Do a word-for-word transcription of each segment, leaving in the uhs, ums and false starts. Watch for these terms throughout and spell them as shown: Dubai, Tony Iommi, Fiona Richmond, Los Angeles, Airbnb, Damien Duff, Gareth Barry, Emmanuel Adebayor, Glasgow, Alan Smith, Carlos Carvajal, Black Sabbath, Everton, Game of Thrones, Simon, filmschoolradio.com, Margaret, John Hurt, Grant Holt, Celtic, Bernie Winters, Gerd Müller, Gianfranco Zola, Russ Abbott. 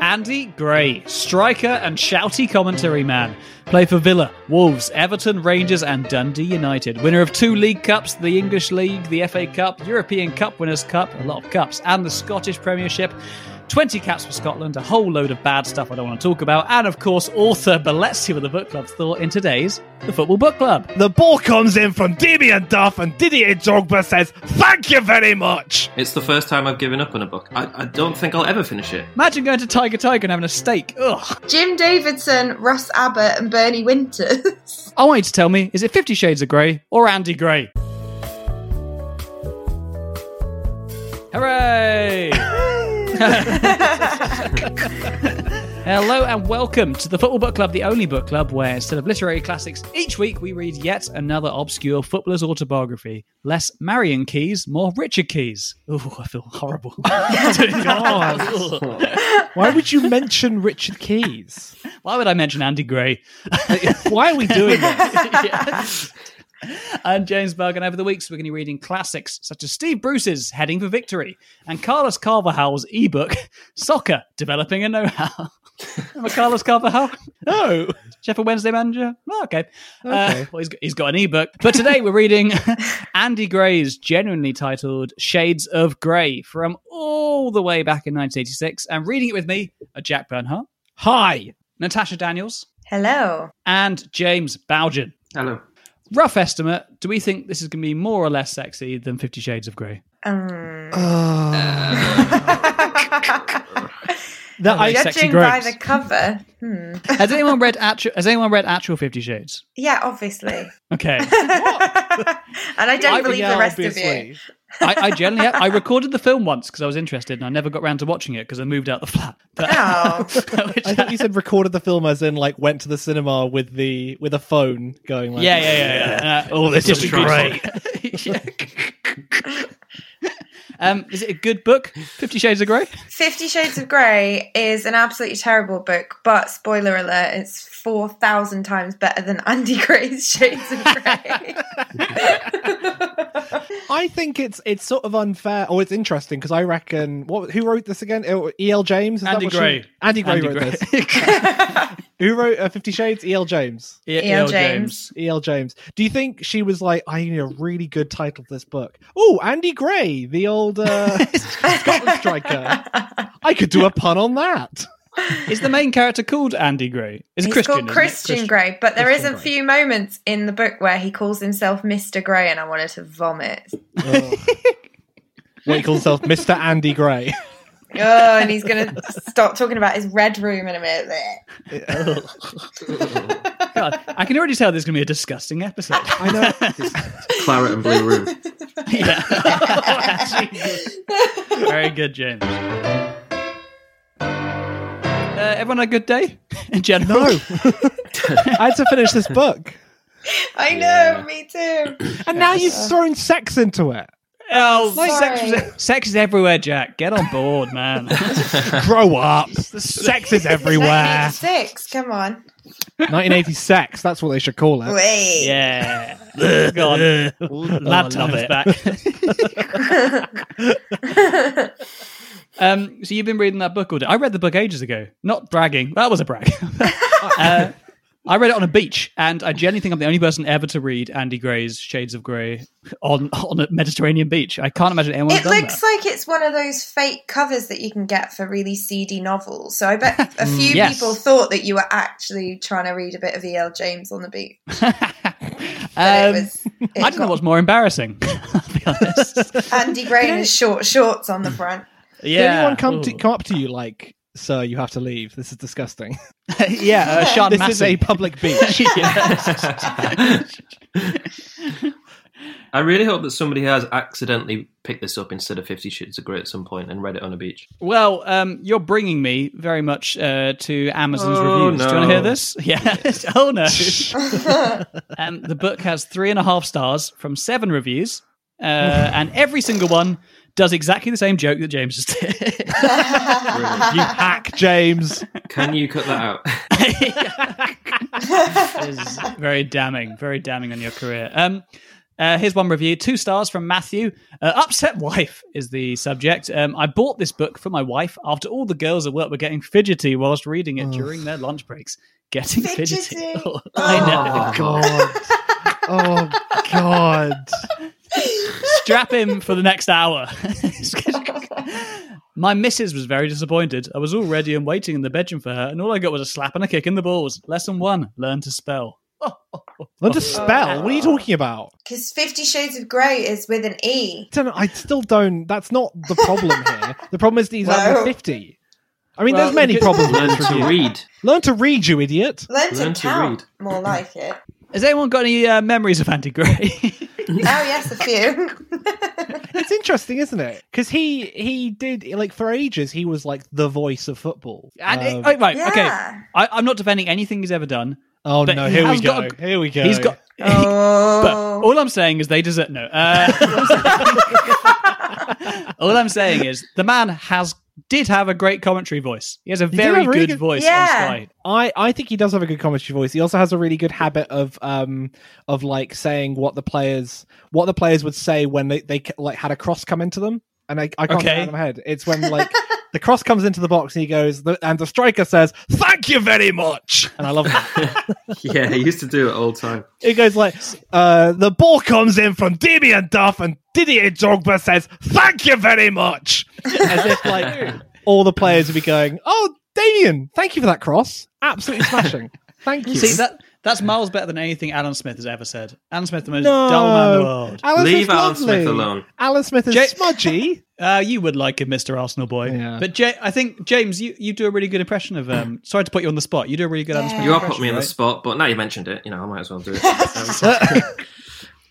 Andy Gray, striker and shouty commentary man. Play for Villa, Wolves, Everton, Rangers and Dundee United. Winner of two League Cups, the English League, the F A Cup, European Cup Winners' Cup, a lot of cups, and the Scottish Premiership. twenty caps for Scotland, a whole load of bad stuff I don't want to talk about, and of course, author, but let's see what the book club's thought in today's The Football Book Club. The ball comes in from Damien Duff, and Didier Drogba says, thank you very much! It's the first time I've given up on a book. I, I don't think I'll ever finish it. Imagine going to Tiger Tiger and having a steak. Ugh. Jim Davidson, Russ Abbott, and Bernie Winters. I want you to tell me, is it Fifty Shades of Grey or Andy Gray? Hooray! Hello and welcome to the Football Book Club, the only book club where instead of literary classics, each week we read yet another obscure footballer's autobiography. Less Marion Keys, more Richard Keys. Oh, I feel horrible. Why would you mention Richard Keys? Why would I mention Andy Gray? Why are we doing this? I'm James Berg, and over the weeks we're going to be reading classics such as Steve Bruce's Heading for Victory and Carlos Carvajal's ebook Soccer, Developing a Know-How. Am I Carlos Carvajal? No. Sheffield Wednesday manager? Oh, okay. okay. Uh, well, he's got, he's got an ebook. But today we're reading Andy Gray's genuinely titled Shades of Grey from all the way back in nineteen eighty-six. And reading it with me are Jack Bernhardt. Hi. Natasha Daniels. Hello. And James Bowden. Hello. Rough estimate, do we think this is going to be more or less sexy than Fifty Shades of Grey? Um, oh. uh, that I judging by the cover. Hmm. Has anyone read actual, has anyone read actual Fifty Shades? Yeah, obviously. Okay. And I don't I, believe yeah, the rest obviously. Of you. I, I generally, have, I recorded the film once because I was interested and I never got round to watching it because I moved out the flat. But, oh. Which, I thought you said recorded the film as in like went to the cinema with the with a phone going like... Yeah, yeah, yeah. yeah. And, uh, oh, this is great. Um, is it a good book, Fifty Shades of Grey? Fifty Shades of Grey is an absolutely terrible book, but spoiler alert, it's four thousand times better than Andy Gray's Shades of Grey. I think it's it's sort of unfair, or it's interesting, because I reckon, what? who wrote this again? E L. James? Is Andy, that Gray. She, Andy Gray. Andy wrote Gray wrote this. Who wrote uh, Fifty Shades? E L. James. E L. James. E L. James. Do you think she was like, I need a really good title for this book? Oh, Andy Gray, the old Uh, Scotland striker. I could do a pun on that. Is the main character called Andy Gray? Is He's Christian, called Christian, Christian Gray, but there Christian is a Gray. Few moments in the book where he calls himself Mister Gray, and I wanted to vomit. Oh. Well, he calls himself Mister Andy Gray. Oh, and he's going to start talking about his red room in a minute. God, I can already tell this is going to be a disgusting episode. I know. Claret and blue room. Yeah. Very good, James. Uh, everyone had a good day? In general? No. I had to finish this book. I know, yeah. Me too. And now you've thrown sex into it. Oh, sex, sex is everywhere, Jack. Get on board, man. Grow up. Sex is everywhere. nineteen eighty-six, come on. nineteen eighty sex, that's what they should call it. Wait. Yeah. Go on. Lad oh, it. Back. um, so you've been reading that book all day. I read the book ages ago. Not bragging. That was a brag. uh, I read it on a beach, and I genuinely think I'm the only person ever to read Andy Gray's Shades of Grey on, on a Mediterranean beach. I can't imagine anyone. It looks that. like it's one of those fake covers that you can get for really seedy novels. So I bet a few yes. people thought that you were actually trying to read a bit of E L. James on the beach. um, it was, it I don't got... know what's more embarrassing, I'll be honest. Andy Gray and his short shorts on the front. Yeah. Did anyone come, to, come up to you like... Sir, you have to leave. This is disgusting. yeah, uh, Sean This Massey. Is a public beach. I really hope that somebody has accidentally picked this up instead of Fifty Shades of Grey at some point and read it on a beach. Well, um, you're bringing me very much uh, to Amazon's oh, reviews. No. Do you want to hear this? Yeah. oh, no. um, the book has three and a half stars from seven reviews, uh, and every single one does exactly the same joke that James just did. You hack, James. Can you cut that out? It's very damning, very damning on your career. Um, uh, here's one review. Two stars from Matthew. Uh, upset wife is the subject. Um, I bought this book for my wife after all the girls at work were getting fidgety whilst reading it oh. during their lunch breaks. Getting fidgety. fidgety. Oh, oh, I know. Oh, God. oh, God. Strap him for the next hour. My missus was very disappointed. I was all ready and waiting in the bedroom for her, and all I got was a slap and a kick in the balls. Lesson one, learn to spell. Oh, oh, oh. Learn to spell? Oh. What are you talking about? Because Fifty Shades of Grey is with an E. I, don't know, I still don't... That's not the problem here. The problem is that he's well, over fifty. I mean, well, there's many problems. Learn to read. Learn to read, you idiot. Learn, learn to, to count, read. More like it. Has anyone got any uh, memories of Andy Gray? Oh yes, a few. It's interesting, isn't it? Because he he did, like, for ages he was like the voice of football. And um, it, oh, right, yeah. okay, I, I'm not defending anything he's ever done. Oh no, he here we go. A, here we go. He's got. Oh. But all I'm saying is they deserve no. Uh, all I'm saying is the man has. Did have a great commentary voice. He has a very really good, good voice yeah. on Sky. I, I think he does have a good commentary voice. He also has a really good habit of um of like saying what the players what the players would say when they, they like had a cross come into them. And I, I can't okay. get out of my head. It's when like the cross comes into the box and he goes the, and the striker says, "Thank you very much." And I love that. Yeah, he used to do it all the time. He goes like, uh, the ball comes in from Damien Duff and Didier Drogba says, "Thank you very much." As if like all the players would be going, "Oh, Damien, thank you for that cross. Absolutely smashing. Thank you." See, that that's miles better than anything Alan Smith has ever said. Alan Smith, the most no. dull man in the world. Alan Leave Alan Smith alone. Alan Smith is J- smudgy. Uh, you would like him, Mister Arsenal boy. Yeah. But J- I think, James, you, you do a really good impression of... Um, sorry to put you on the spot. You do a really good yeah. Alan Smith You are putting me on right? the spot, but now you mentioned it, you know, I might as well do it.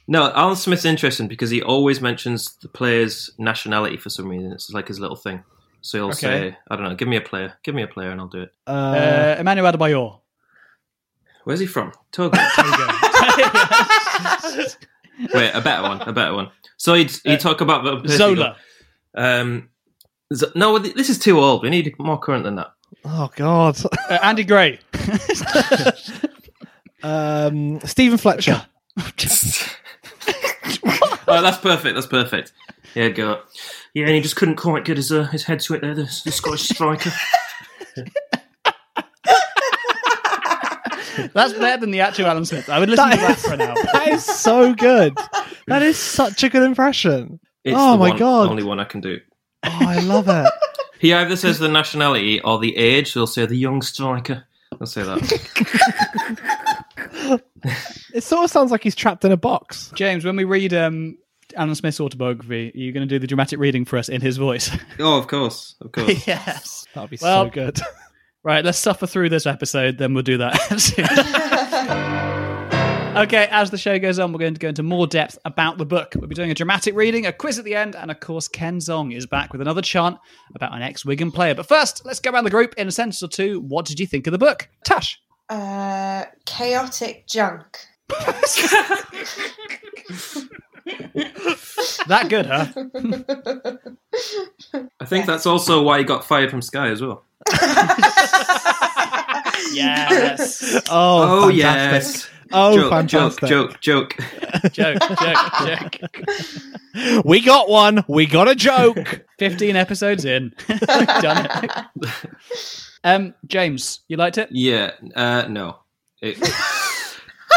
No, Alan Smith's interesting because he always mentions the player's nationality for some reason. It's like his little thing. So he'll okay. say, I don't know, give me a player. Give me a player and I'll do it. Uh, uh, Emmanuel Adebayor. Where's he from? Togo. Wait, a better one, a better one. So he'd, he'd uh, talk about... The Zola. Um, Z- no, this is too old. We need more current than that. Oh, God. Uh, Andy Gray. um, Stephen Fletcher. Oh, that's perfect, that's perfect. Yeah, go. Yeah, and he just couldn't quite get his, uh, his head to it there, the, the Scottish striker. That's better than the actual Alan Smith. I would listen that to that is, for an hour. That is so good. That is such a good impression. It's oh the my one, god! Only one I can do. Oh, I love it. He either says the nationality or the age. He'll say the young striker. I'll say that. It sort of sounds like he's trapped in a box. James, when we read um, Alan Smith's autobiography, are you going to do the dramatic reading for us in his voice? Oh, of course, of course. Yes, that'll be well, so good. Right, let's suffer through this episode, then we'll do that. Okay, as the show goes on, we're going to go into more depth about the book. We'll be doing a dramatic reading, a quiz at the end, and of course, Ken Zong is back with another chant about an ex-Wigan player. But first, let's go around the group in a sentence or two. What did you think of the book? Tash? Uh, chaotic junk. That good, huh? I think that's also why he got fired from Sky as well. Yes. Oh, oh yes. Oh, joke, fantastic. Joke, joke, joke. Joke, joke, joke. We got one. We got a joke. fifteen episodes in. Done it. Um, James, you liked it? Yeah. Uh, no. It,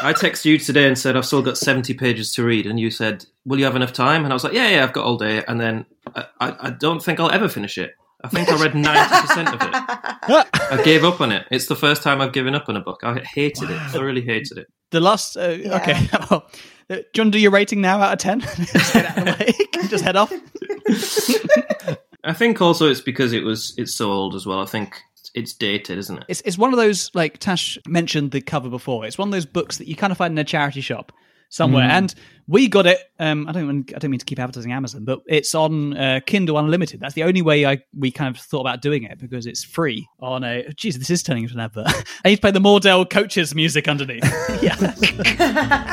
I texted you today and said, I've still got seventy pages to read. And you said, will you have enough time? And I was like, yeah, yeah, I've got all day. And then I, I, I don't think I'll ever finish it. I think I read ninety percent of it. I gave up on it. It's the first time I've given up on a book. I hated wow. it. Thoroughly hated it. The last... Uh, yeah. Okay. Well, do you want to do your rating now out of ten? Just get out of the way. Just head off. I think also it's because it was it's so old as well. I think... It's dated, isn't it? It's it's one of those, like Tash mentioned the cover before. It's one of those books that you kind of find in a charity shop somewhere. Mm. And we got it. Um, I don't I don't mean to keep advertising Amazon, but it's on uh, Kindle Unlimited. That's the only way I we kind of thought about doing it because it's free on a... Jeez, this is turning into an advert. I need to play the Mordell Coaches music underneath. Yeah.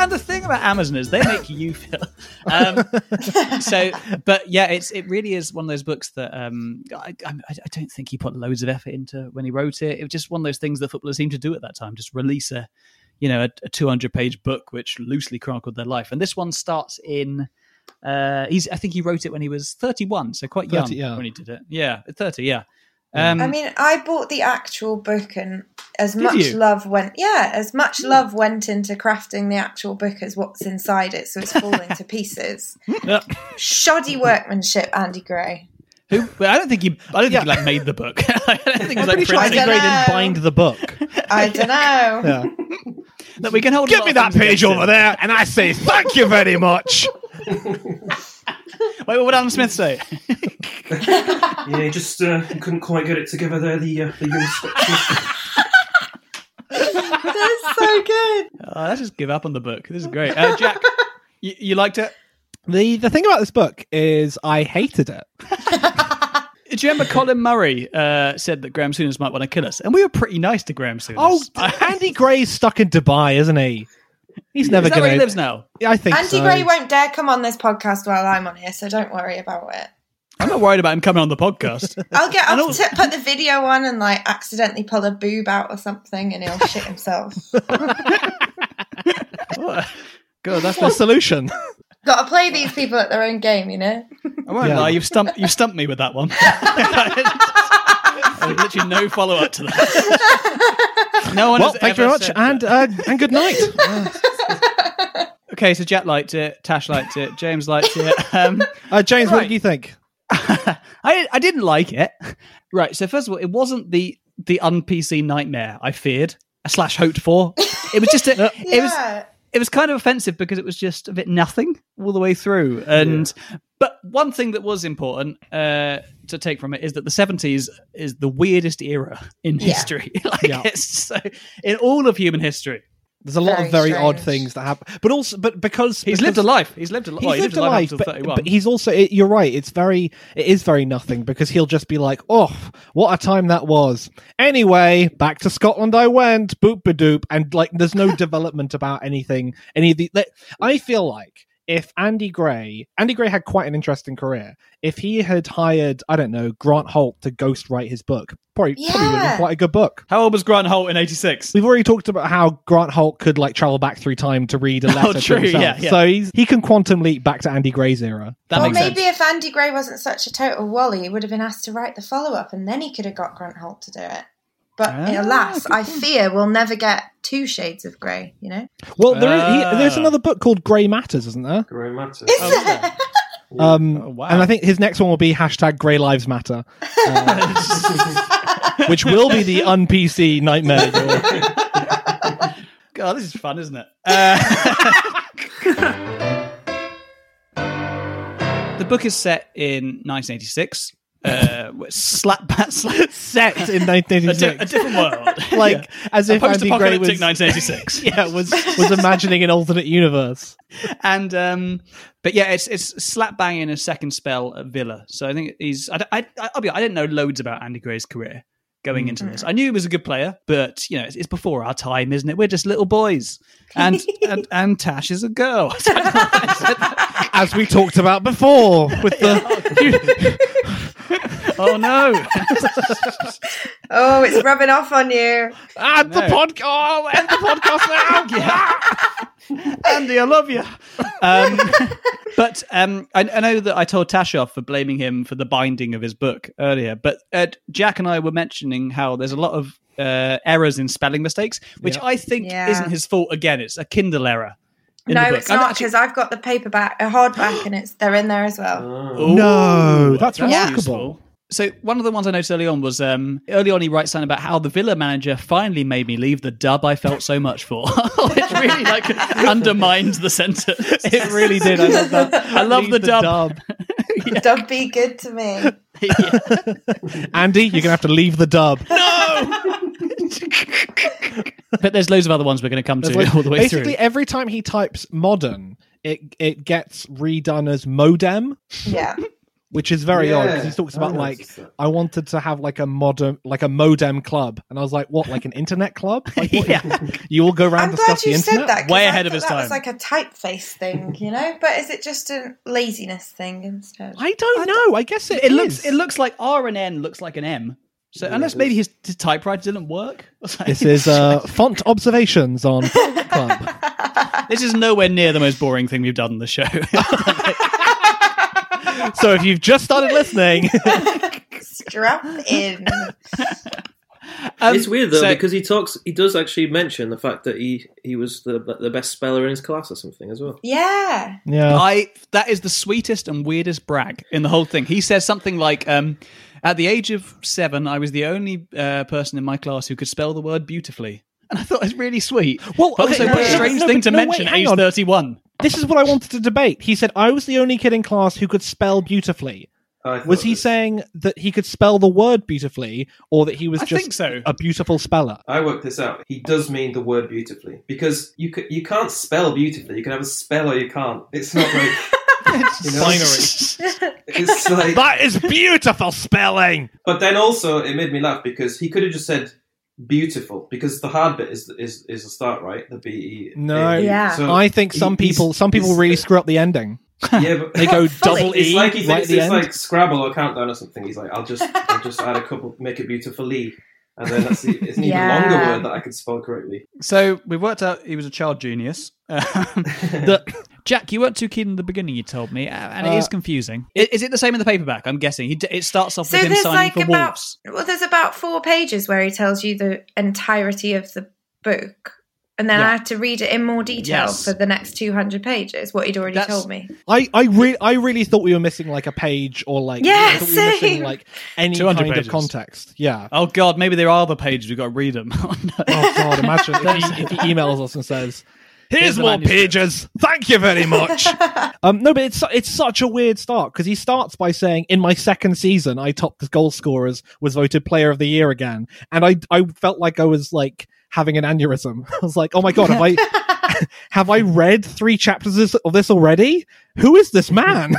And the thing about Amazon is they make you feel... Um, so, but yeah, it's it really is one of those books that um, I, I, I don't think he put loads of effort into when he wrote it. It was just one of those things that footballers seem to do at that time, just release a, you know, a two hundred page book which loosely chronicled their life. And this one starts in, uh, he's I think he wrote it when he was thirty-one, so quite young, thirty, yeah. when he did it. Yeah, thirty, yeah. Um, I mean, I bought the actual book, and as much you? love went, yeah, as much mm. love went into crafting the actual book as what's inside it, so it's falling to pieces. Yep. Shoddy workmanship, Andy Gray. Who? Well, I don't think he. I don't yeah. think he like made the book. I don't think it was like sure Andy Gray didn't bind the book. I don't know. Yeah. Yeah. That we can hold. Give me that page over there, and I say thank you very much. Wait, what would Alan Smith say? Yeah, he just uh, couldn't quite get it together there, the uh, the young Scotsman. That's so good. Oh, I just give up on the book. This is great. Uh, Jack, you, you liked it? The the thing about this book is I hated it. Do you remember Colin Murray uh, said that Graeme Souness might want to kill us? And we were pretty nice to Graeme Souness. Oh, Andy Gray's stuck in Dubai, isn't he? He's never going to. Is that where he lives now? Yeah, I think Andy so. Gray won't dare come on this podcast while I'm on here, so don't worry about it. I'm not worried about him coming on the podcast. I'll get off to put the video on and like accidentally pull a boob out or something, and he'll shit himself. God, that's the solution. Got to play these people at their own game, you know. I won't yeah. lie, you've stumped you've stumped me with that one. There's literally no follow up to that. No one. Well, thank you very much, and uh, and good night. Okay, so Jack liked it, Tash liked it, James liked it. Um, uh, James, right. What did you think? I I didn't like it. Right. So first of all, it wasn't the the un-P C nightmare I feared slash hoped for. It was just a, yeah. it was it was kind of offensive because it was just a bit nothing all the way through. And yeah. But one thing that was important uh, to take from it is that the seventies is the weirdest era in yeah. history. Like yeah. it's so in all of human history. There's a lot very of very strange. Odd things that happen, but also, but because he's because, lived a life, he's lived a, he's well, lived lived a life. But, thirty-one. But he's also, it, you're right. It's very, it is very nothing because he'll just be like, "Oh, what a time that was." Anyway, back to Scotland I went, boop ba doop, and like, there's no development about anything. Any of the, I feel like if Andy Gray, Andy Gray had quite an interesting career. If he had hired, I don't know, Grant Holt to ghostwrite his book. Probably, yeah. probably would have been quite a good book. How old was Grant Holt in eighty-six? We've already talked about how Grant Holt could like travel back through time to read a letter oh, true. to himself. Yeah, yeah. So he's, he can quantum leap back to Andy Gray's era. That well, makes maybe sense. If Andy Gray wasn't such a total wally, he would have been asked to write the follow-up and then he could have got Grant Holt to do it. But ah, alas, I fear we'll never get two shades of grey, you know? Well, there is, he, there's another book called Grey Matters, isn't there? Grey Matters. Is oh, there? Um, oh, wow. And I think his next one will be hashtag Grey Lives Matter, uh, which will be the un-P C nightmare. God, this is fun, isn't it? Uh, the book is set in nineteen eighty-six. Uh, slap bat slap set in nineteen eighty-six. A, di- a different world, like yeah. as if Andy Gray was nineteen eighty-six. Yeah, was was imagining an alternate universe. And um, but yeah, it's it's slap banging a second spell at Villa. So I think he's. I I I'll be. I didn't know loads about Andy Gray's career going mm. into this. I knew he was a good player, but you know, it's, it's before our time, isn't it? We're just little boys, and and, and Tash is a girl, as we talked about before with the. Oh no! Oh, it's rubbing off on you. And the podcast. Oh, end the podcast now. Yeah. Andy, I love you. Um, but um, I, I know that I told Tash off for blaming him for the binding of his book earlier. But uh, Jack and I were mentioning how there's a lot of uh, errors in spelling mistakes, which yeah. I think yeah. isn't his fault. Again, it's a Kindle error. No, it's I'm not, because actually... I've got the paperback, a hardback, and it's they're in there as well. Oh. No, that's, that's remarkable. Yeah. So one of the ones I noticed early on was um, early on he writes something about how the Villa manager finally made me leave the dub I felt so much for. It really like undermined the sentence. It really did. I love that. I love the, the dub. dub. Yeah. Don't be good to me. Yeah. Andy, you're going to have to leave the dub. No! But there's loads of other ones we're going to come to like, all the way basically through. Basically, every time he types modern, it it gets redone as modem. Yeah. Which is very yeah. odd, because he talks about, I like, I wanted to have, like, a modem, like a modem club. And I was like, what, like an internet club? Like, what, yeah. You all go around and stuff the internet? I'm glad you said that, because I thought that was like a typeface thing, you know? But is it just a laziness thing instead? I don't I know. Don't... I guess it, it is. Looks, it looks like R and N looks like an M. So yeah, unless maybe his, his typewriter didn't work. This is uh, font observations on club. This is nowhere near the most boring thing we've done on the show. So if you've just started listening, strap in. Um, it's weird though, so, because he talks, he does actually mention the fact that he, he was the the best speller in his class or something as well. Yeah, yeah. I that is the sweetest and weirdest brag in the whole thing. He says something like, um, "At the age of seven, I was the only uh, person in my class who could spell the word beautifully." And I thought it was really sweet. Well, but okay, also, no, what a strange no, thing no, to no, mention wait, at age on. thirty-one. This is what I wanted to debate. He said, I was the only kid in class who could spell beautifully. Was he saying that he could spell the word beautifully, or that he was just a beautiful speller? I worked this out. He does mean the word beautifully, because you c- you can't spell beautifully. You can have a spell or you can't. It's not like... You know, it's like... That is beautiful spelling! But then also, it made me laugh, because he could have just said... beautiful, because the hard bit is is is the start, right? The B E. No, yeah. So I think some he, people some people really screw up the ending. Yeah, but they go double E. It's like he thinks it's like Scrabble or Countdown or something. He's like, I'll just I'll just add a couple, make it beautifully, and then that's the, it's an yeah. even longer word that I can spell correctly. So we worked out he was a child genius. Um, the, Jack, you weren't too keen in the beginning, you told me, and it uh, is confusing. Is, is it the same in the paperback? I'm guessing. It starts off so with him signing like for about, Wolves. Well, there's about four pages where he tells you the entirety of the book, and then yeah. I had to read it in more detail yes. for the next two hundred pages, what he'd already That's, told me. I I, re- I really thought we were missing like a page or like, yeah, we were missing, like any kind pages. Of context. Yeah. Oh, God, maybe there are other pages. We've got to read them. Oh, no. Oh God, imagine if, he, if he emails us and says... Here's more pages. Thank you very much. um, no, but it's it's such a weird start, because he starts by saying, in my second season, I topped the goal scorers, was voted player of the year again. And I I felt like I was like having an aneurysm. I was like, oh my God, have I have I read three chapters of this already? Who is this man?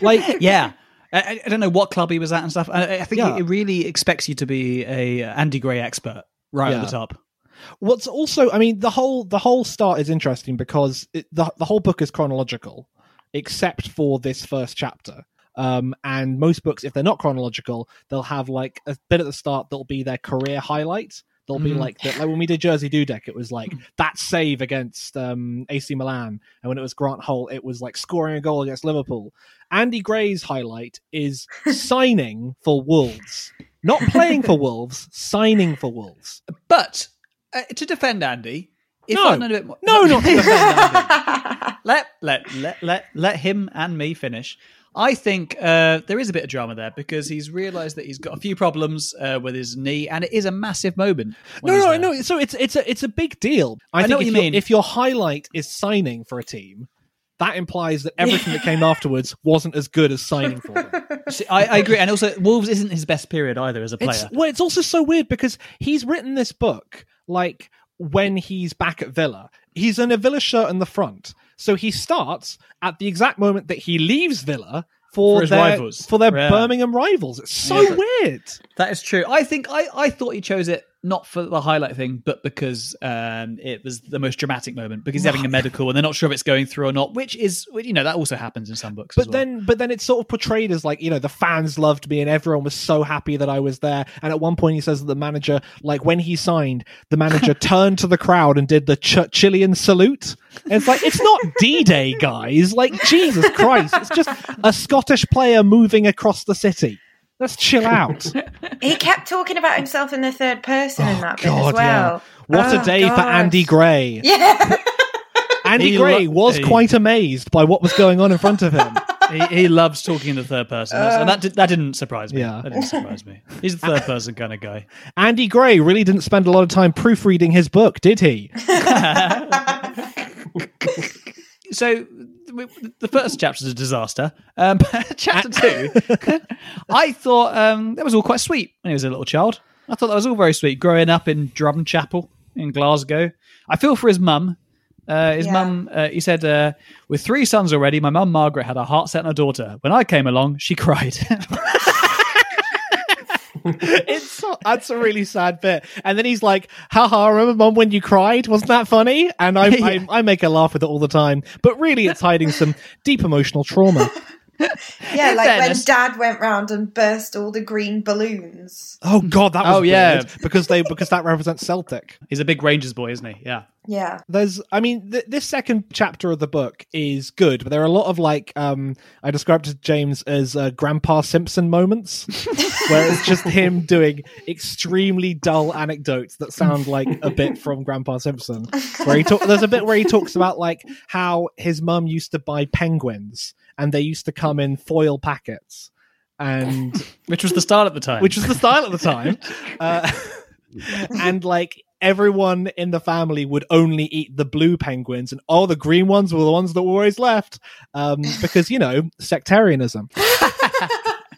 Like, yeah. I, I don't know what club he was at and stuff. I, I think yeah. it really expects you to be a Andy Gray expert right yeah. at the top. What's also, I mean, the whole the whole start is interesting, because it, the the whole book is chronological, except for this first chapter. Um, and most books, if they're not chronological, they'll have like a bit at the start that'll be their career highlight. They'll mm. be like, the, like when we did Jersey Dudek, it was like that save against um, A C Milan, and when it was Grant Holt, it was like scoring a goal against Liverpool. Andy Gray's highlight is signing for Wolves, not playing for Wolves, signing for Wolves, but. Uh, to defend Andy, if no, I know a bit more, no, not to defend Andy. Let let let let let him and me finish. I think uh, there is a bit of drama there, because he's realised that he's got a few problems uh, with his knee, and it is a massive moment. No, no, there. no. So it's it's a it's a big deal. I, I think know what if you mean. If your highlight is signing for a team, that implies that everything that came afterwards wasn't as good as signing for them. See, I, I agree, and also Wolves isn't his best period either as a player. It's, well, it's also so weird, because he's written this book. Like when he's back at Villa, he's in a Villa shirt in the front. So he starts at the exact moment that he leaves Villa for, for his their, rivals. For their yeah. Birmingham rivals. It's so yeah, weird. That is true. I think I, I thought he chose it not for the highlight thing, but because um, it was the most dramatic moment, because he's having a medical and they're not sure if it's going through or not, which is, you know, that also happens in some books. But as well. then but then it's sort of portrayed as like, you know, the fans loved me and everyone was so happy that I was there. And at one point he says that the manager, like when he signed, the manager turned to the crowd and did the Churchillian salute. And it's like, it's not D-Day, guys. Like, Jesus Christ. It's just a Scottish player moving across the city. Let's chill out. He kept talking about himself in the third person oh, in that God, bit as well. Yeah. What oh, a day God. for Andy Gray. Yeah. Andy he Gray lo- was he... quite amazed by what was going on in front of him. He, he loves talking in the third person, uh, and that did, that didn't surprise me. Yeah. That didn't surprise me. He's a third person kind of guy. Andy Gray really didn't spend a lot of time proofreading his book, did he? So the first chapter is a disaster. Um, chapter two, I thought um, that was all quite sweet when he was a little child. I thought that was all very sweet. Growing up in Drumchapel in Glasgow, I feel for his mum. Uh, his yeah. mum, uh, he said, uh, with three sons already, my mum Margaret had her heart set on her daughter. When I came along, she cried. It's so, that's a really sad bit. And then he's like, haha, remember mum when you cried? Wasn't that funny? And I, yeah. I, I make a laugh with it all the time. But really, it's hiding some deep emotional trauma. Yeah, like fairness. When Dad went round and burst all the green balloons. Oh God, that was oh yeah, because they because that represents Celtic. He's a big Rangers boy, isn't he? Yeah, yeah. There's, I mean, th- this second chapter of the book is good, but there are a lot of like um, I described to James as uh, Grandpa Simpson moments, where it's just him doing extremely dull anecdotes that sound like a bit from Grandpa Simpson. Where he talk- there's a bit where he talks about like how his mum used to buy penguins. And they used to come in foil packets, and which was the style at the time. Which was the style at the time, uh, and like everyone in the family would only eat the blue penguins, and all the green ones were the ones that were always left um, because you know sectarianism.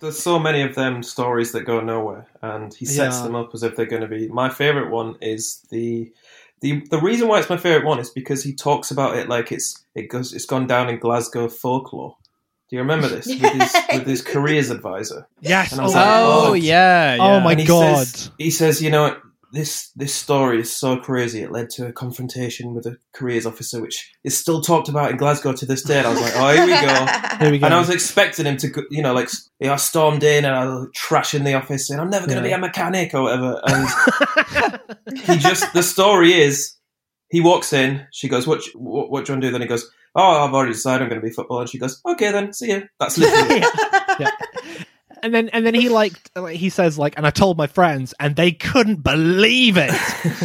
There's so many of them stories that go nowhere, and he sets yeah. them up as if they're going to be. My favorite one is the. The the reason why it's my favourite one is because he talks about it like it's it goes it's gone down in Glasgow folklore. Do you remember this? With his with his careers advisor. Yes. And I was oh, like, oh yeah, yeah. Oh my and he God. Says, he says, you know, this this story is so crazy. It led to a confrontation with a careers officer, which is still talked about in Glasgow to this day. And I was like, oh, here we go. Here we go. And I was expecting him to, you know, like I stormed in and I was trashing the office, and I'm never going to yeah. be a mechanic or whatever. And he just the story is he walks in, she goes, "What what, what do you want to do?" Then he goes, "Oh, I've already decided I'm going to be football." And she goes, "Okay, then, see you." That's literally. yeah. yeah. And then, and then he like he says like, and I told my friends, and they couldn't believe it.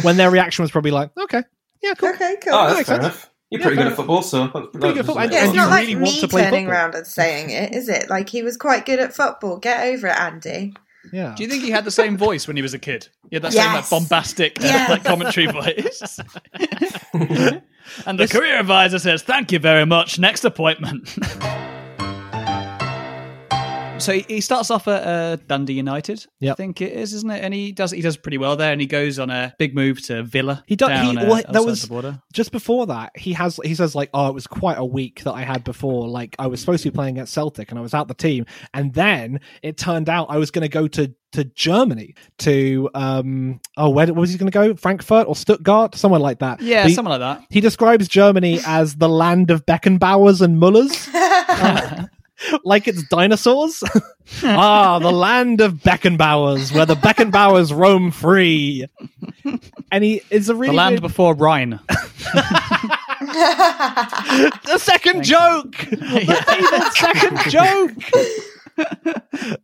When their reaction was probably like, "Okay, yeah, cool, okay, cool." Oh, that that's fair enough. You're yeah, pretty good at football, so pretty good football. Yeah, it's not like really me turning around and saying it, is it? Like he was quite good at football. Get over it, Andy. Yeah. Do you think he had the same voice when he was a kid? Yeah, that yes. same like bombastic, yes. uh, like commentary voice. And the it's... career advisor says, "Thank you very much. Next appointment." So he starts off at uh, Dundee United, yep. I think it is, isn't it? And he does he does pretty well there, and he goes on a big move to Villa. He does. Down, he, well, uh, there was the border. Just before that, he has he says like, "Oh, it was quite a week that I had before. Like I was supposed to be playing at Celtic, and I was out the team, and then it turned out I was going to go to." to Germany, to, um, oh, where was he going to go? Frankfurt or Stuttgart? Somewhere like that. Yeah, he, somewhere like that. He describes Germany as the land of Beckenbauers and Mullers. uh, like it's dinosaurs. Ah, the land of Beckenbauers, where the Beckenbauers roam free. And he is a really... The land weird... before Rhine. The second Thank joke! You. The second joke!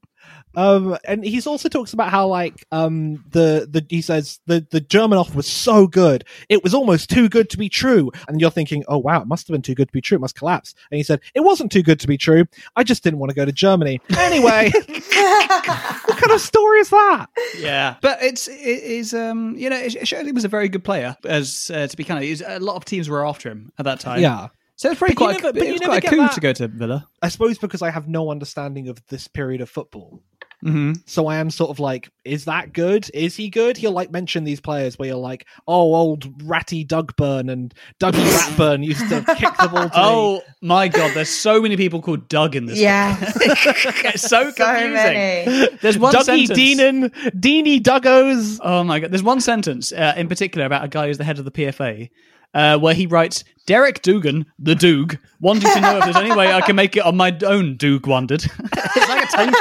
Um, and he's also talks about how like um the, the he says the, the German offer was so good it was almost too good to be true, and you're thinking, oh wow, it must have been too good to be true, it must collapse. And he said it wasn't too good to be true, I just didn't want to go to Germany anyway. What kind of story is that? Yeah, but it's it is um you know it showed he was a very good player as uh, to be kind of a lot of teams were after him at that time. Yeah. So it's pretty quite, never, a, it was quite a coup that. to go to Villa. I suppose because I have no understanding of this period of football. Mm-hmm. So I am sort of like, is that good? Is he good? He'll like mention these players where you're like, oh, old ratty Dugburn and Dougie Ratburn used to kick the ball to Oh me. My God, there's so many people called Doug in this yeah. book. It's so, so confusing. Many. There's one Dougie sentence. Deanan, Deanie Duggos. Oh my God. There's one sentence uh, in particular about a guy who's the head of the P F A uh, where he writes, Derek Dugan, the Doog, wanted to know if there's any way I can make it on my own, Doog wondered. It's like a tongue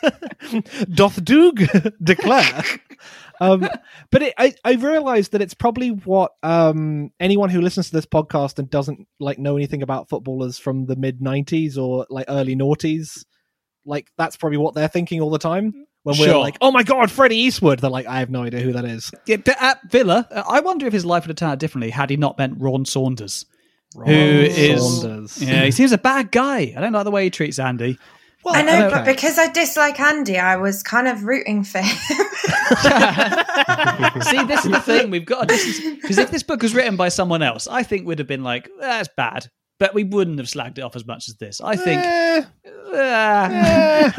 twister. Doth Doog declare. Um, but it, I, I realized that it's probably what um, anyone who listens to this podcast and doesn't like know anything about footballers from the mid nineties or like early noughties, like that's probably what they're thinking all the time. when we're sure. like, oh my God, Freddie Eastwood. They're like, I have no idea who that is. Yeah, at Villa, I wonder if his life would have turned out differently had he not met Ron Saunders. Ron who Saunders. Is, yeah, he seems a bad guy. I don't like the way he treats Andy. Well, I know, I know, but because I dislike Andy, I was kind of rooting for him. See, this is the thing. We've got to distance. Because if this book was written by someone else, I think we'd have been like, that's bad. But we wouldn't have slagged it off as much as this. I think... Uh, uh.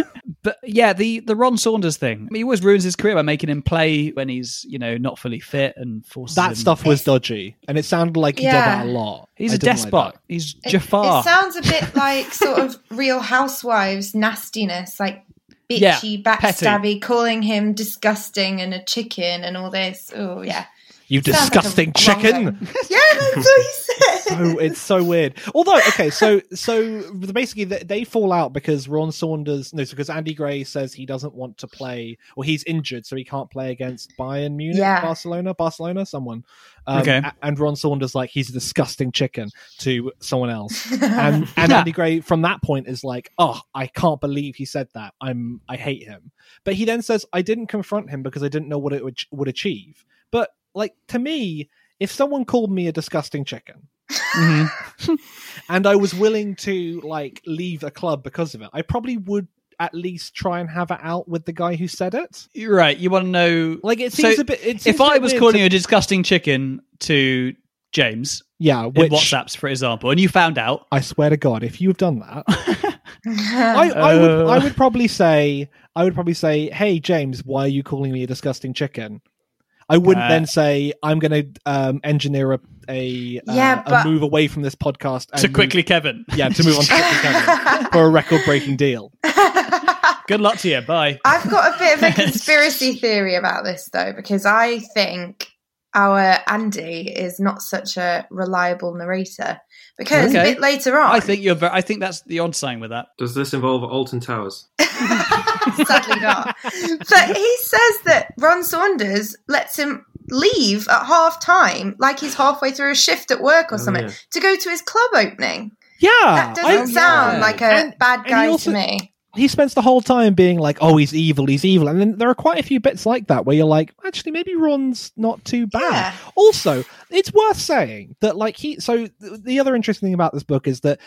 But yeah, the, the Ron Saunders thing. I mean, he always ruins his career by making him play when he's, you know, not fully fit and forces That him. Stuff was dodgy. And it sounded like he yeah. did that a lot. He's I a despot. Like he's Jafar. It, it sounds a bit like sort of Real Housewives nastiness, like bitchy, yeah, backstabby, petty. Calling him disgusting and a chicken and all this. Oh, yeah. You sounds disgusting like chicken! Yeah, that's what he said. So, it's so weird. Although, okay, so so basically they, they fall out because Ron Saunders, no, it's because Andy Gray says he doesn't want to play, or he's injured, so he can't play against Bayern Munich, yeah. Barcelona, Barcelona, someone. Um, okay. a, and Ron Saunders like he's a disgusting chicken to someone else, and, and yeah. Andy Gray from that point is like, oh, I can't believe he said that. I'm I hate him. But he then says, I didn't confront him because I didn't know what it would, would achieve, but. Like, to me, if someone called me a disgusting chicken mm-hmm. and I was willing to, like, leave a club because of it, I probably would at least try and have it out with the guy who said it. You're right. You want to know... Like, it seems so a bit... It seems if I was calling to... you a disgusting chicken to James yeah, which, in WhatsApps, for example, and you found out... I swear to God, if you've done that... I, I, uh... would, I would probably say, I would probably say, hey, James, why are you calling me a disgusting chicken? I wouldn't uh, then say I'm going to um, engineer a a, yeah, uh, a move away from this podcast and to quickly move, Kevin. Yeah, to move on to quickly Kevin for a record-breaking deal. Good luck to you. Bye. I've got a bit of a conspiracy theory about this though, because I think our Andy is not such a reliable narrator. Because okay. a bit later on, I think you're. Very, I think that's the odd sign with that. Does this involve Alton Towers? Sadly not. But he says that Ron Saunders lets him leave at half time, like he's halfway through a shift at work or oh, something, yeah. to go to his club opening. Yeah, that doesn't I, sound yeah. like a and, bad guy also, to me. He spends the whole time being like, "Oh, he's evil, he's evil," and then there are quite a few bits like that where you're like, "Actually, maybe Ron's not too bad." Yeah. Also, it's worth saying that, like, he. So the other interesting thing about this book is that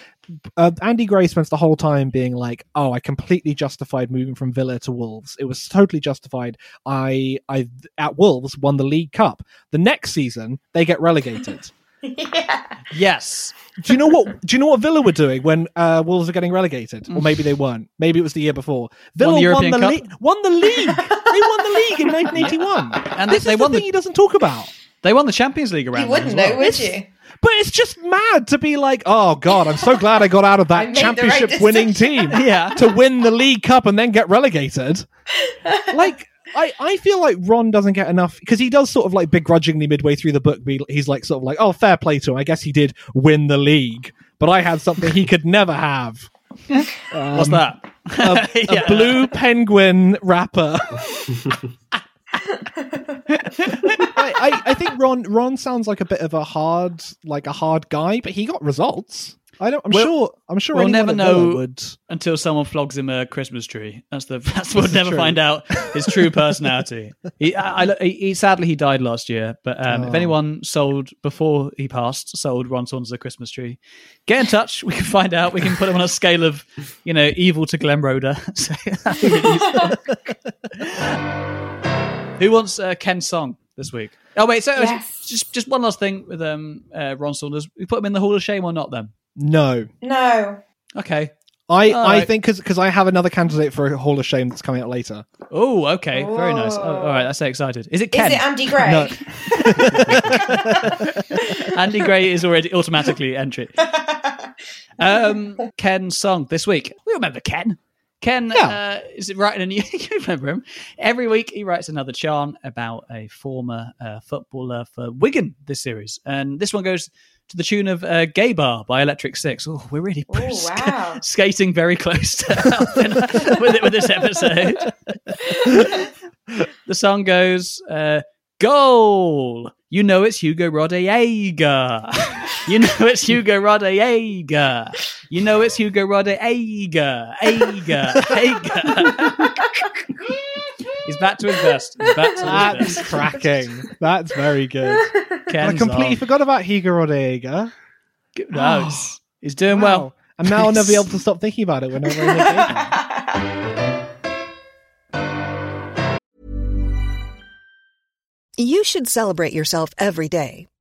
uh, Andy Gray spends the whole time being like, "Oh, I completely justified moving from Villa to Wolves. It was totally justified. I, I at Wolves won the League Cup. The next season they get relegated." Yeah. Yes. Do you know what? Do you know what Villa were doing when uh, Wolves were getting relegated, or maybe they weren't? Maybe it was the year before. Villa won the, won the, le- won the league. They won the league in nineteen eighty-one, and this they, they is won the thing the... he doesn't talk about. They won the Champions League around. You wouldn't know, well. Would you? But it's just mad to be like, oh God, I'm so glad I got out of that championship-winning right team yeah. to win the League Cup and then get relegated. Like. I, I feel like Ron doesn't get enough because he does sort of like begrudgingly midway through the book be, he's like sort of like oh fair play to him, I guess he did win the league but I had something he could never have. Um, what's that? A, yeah. a blue penguin wrapper. I, I, I think Ron Ron sounds like a bit of a hard like a hard guy, but he got results. I don't. I'm we'll, sure. I'm sure we'll never know would. Until someone flogs him a Christmas tree. That's the. That's we'll never true. Find out his true personality. he, I, I, he sadly he died last year. But um, oh. if anyone sold before he passed, sold Ron Saunders a Christmas tree, get in touch. We can find out. We can put him on a scale of, you know, evil to Glenn Roder. So, who wants uh, Ken's song this week? Oh wait. So yes. just just one last thing with um uh, Ron Saunders. We put him in the Hall of Shame or not then? No. No. Okay. I, all I right. think because I have another candidate for a Hall of Shame that's coming out later. Oh, okay. Whoa. Very nice. Oh, all right. I say excited. Is it Ken? Is it Andy Gray? No. Andy Gray is already automatically entry. Um, Ken's song this week. We remember Ken. Ken yeah. uh, is writing a new... You remember him. Every week he writes another charm about a former uh, footballer for Wigan this series. And this one goes... to the tune of uh, Gay Bar by Electric Six. Oh, we're really oh, sk- wow. skating very close to with it with this episode. The song goes, uh, goal! You know it's Hugo Rodallega. You know it's Hugo Rodallega. You know it's Hugo Rodallega. Aga. Aga. He's back to his best. He's back to his That's best. cracking. That's very good. Ken's I completely on. forgot about Hugo Rodallega. No, he's, he's doing wow. well. And now I'll never be able to stop thinking about it when I'm in the game. You should celebrate yourself every day,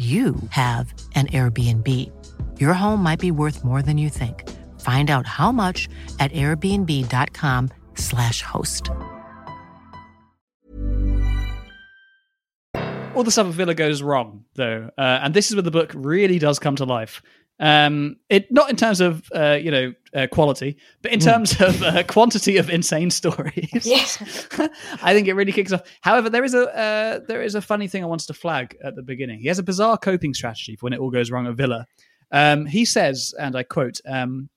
you have an Airbnb. Your home might be worth more than you think. Find out how much at airbnb.com slash host. All the stuff at Villa goes wrong, though. Uh, and this is where the book really does come to life. Um, it not in terms of, uh, you know, uh, quality, but in terms mm. of uh, quantity of insane stories. Yes. I think it really kicks off. However, there is a uh, there is a funny thing I wanted to flag at the beginning. He has a bizarre coping strategy for when it all goes wrong at Villa. Um, he says, and I quote, um,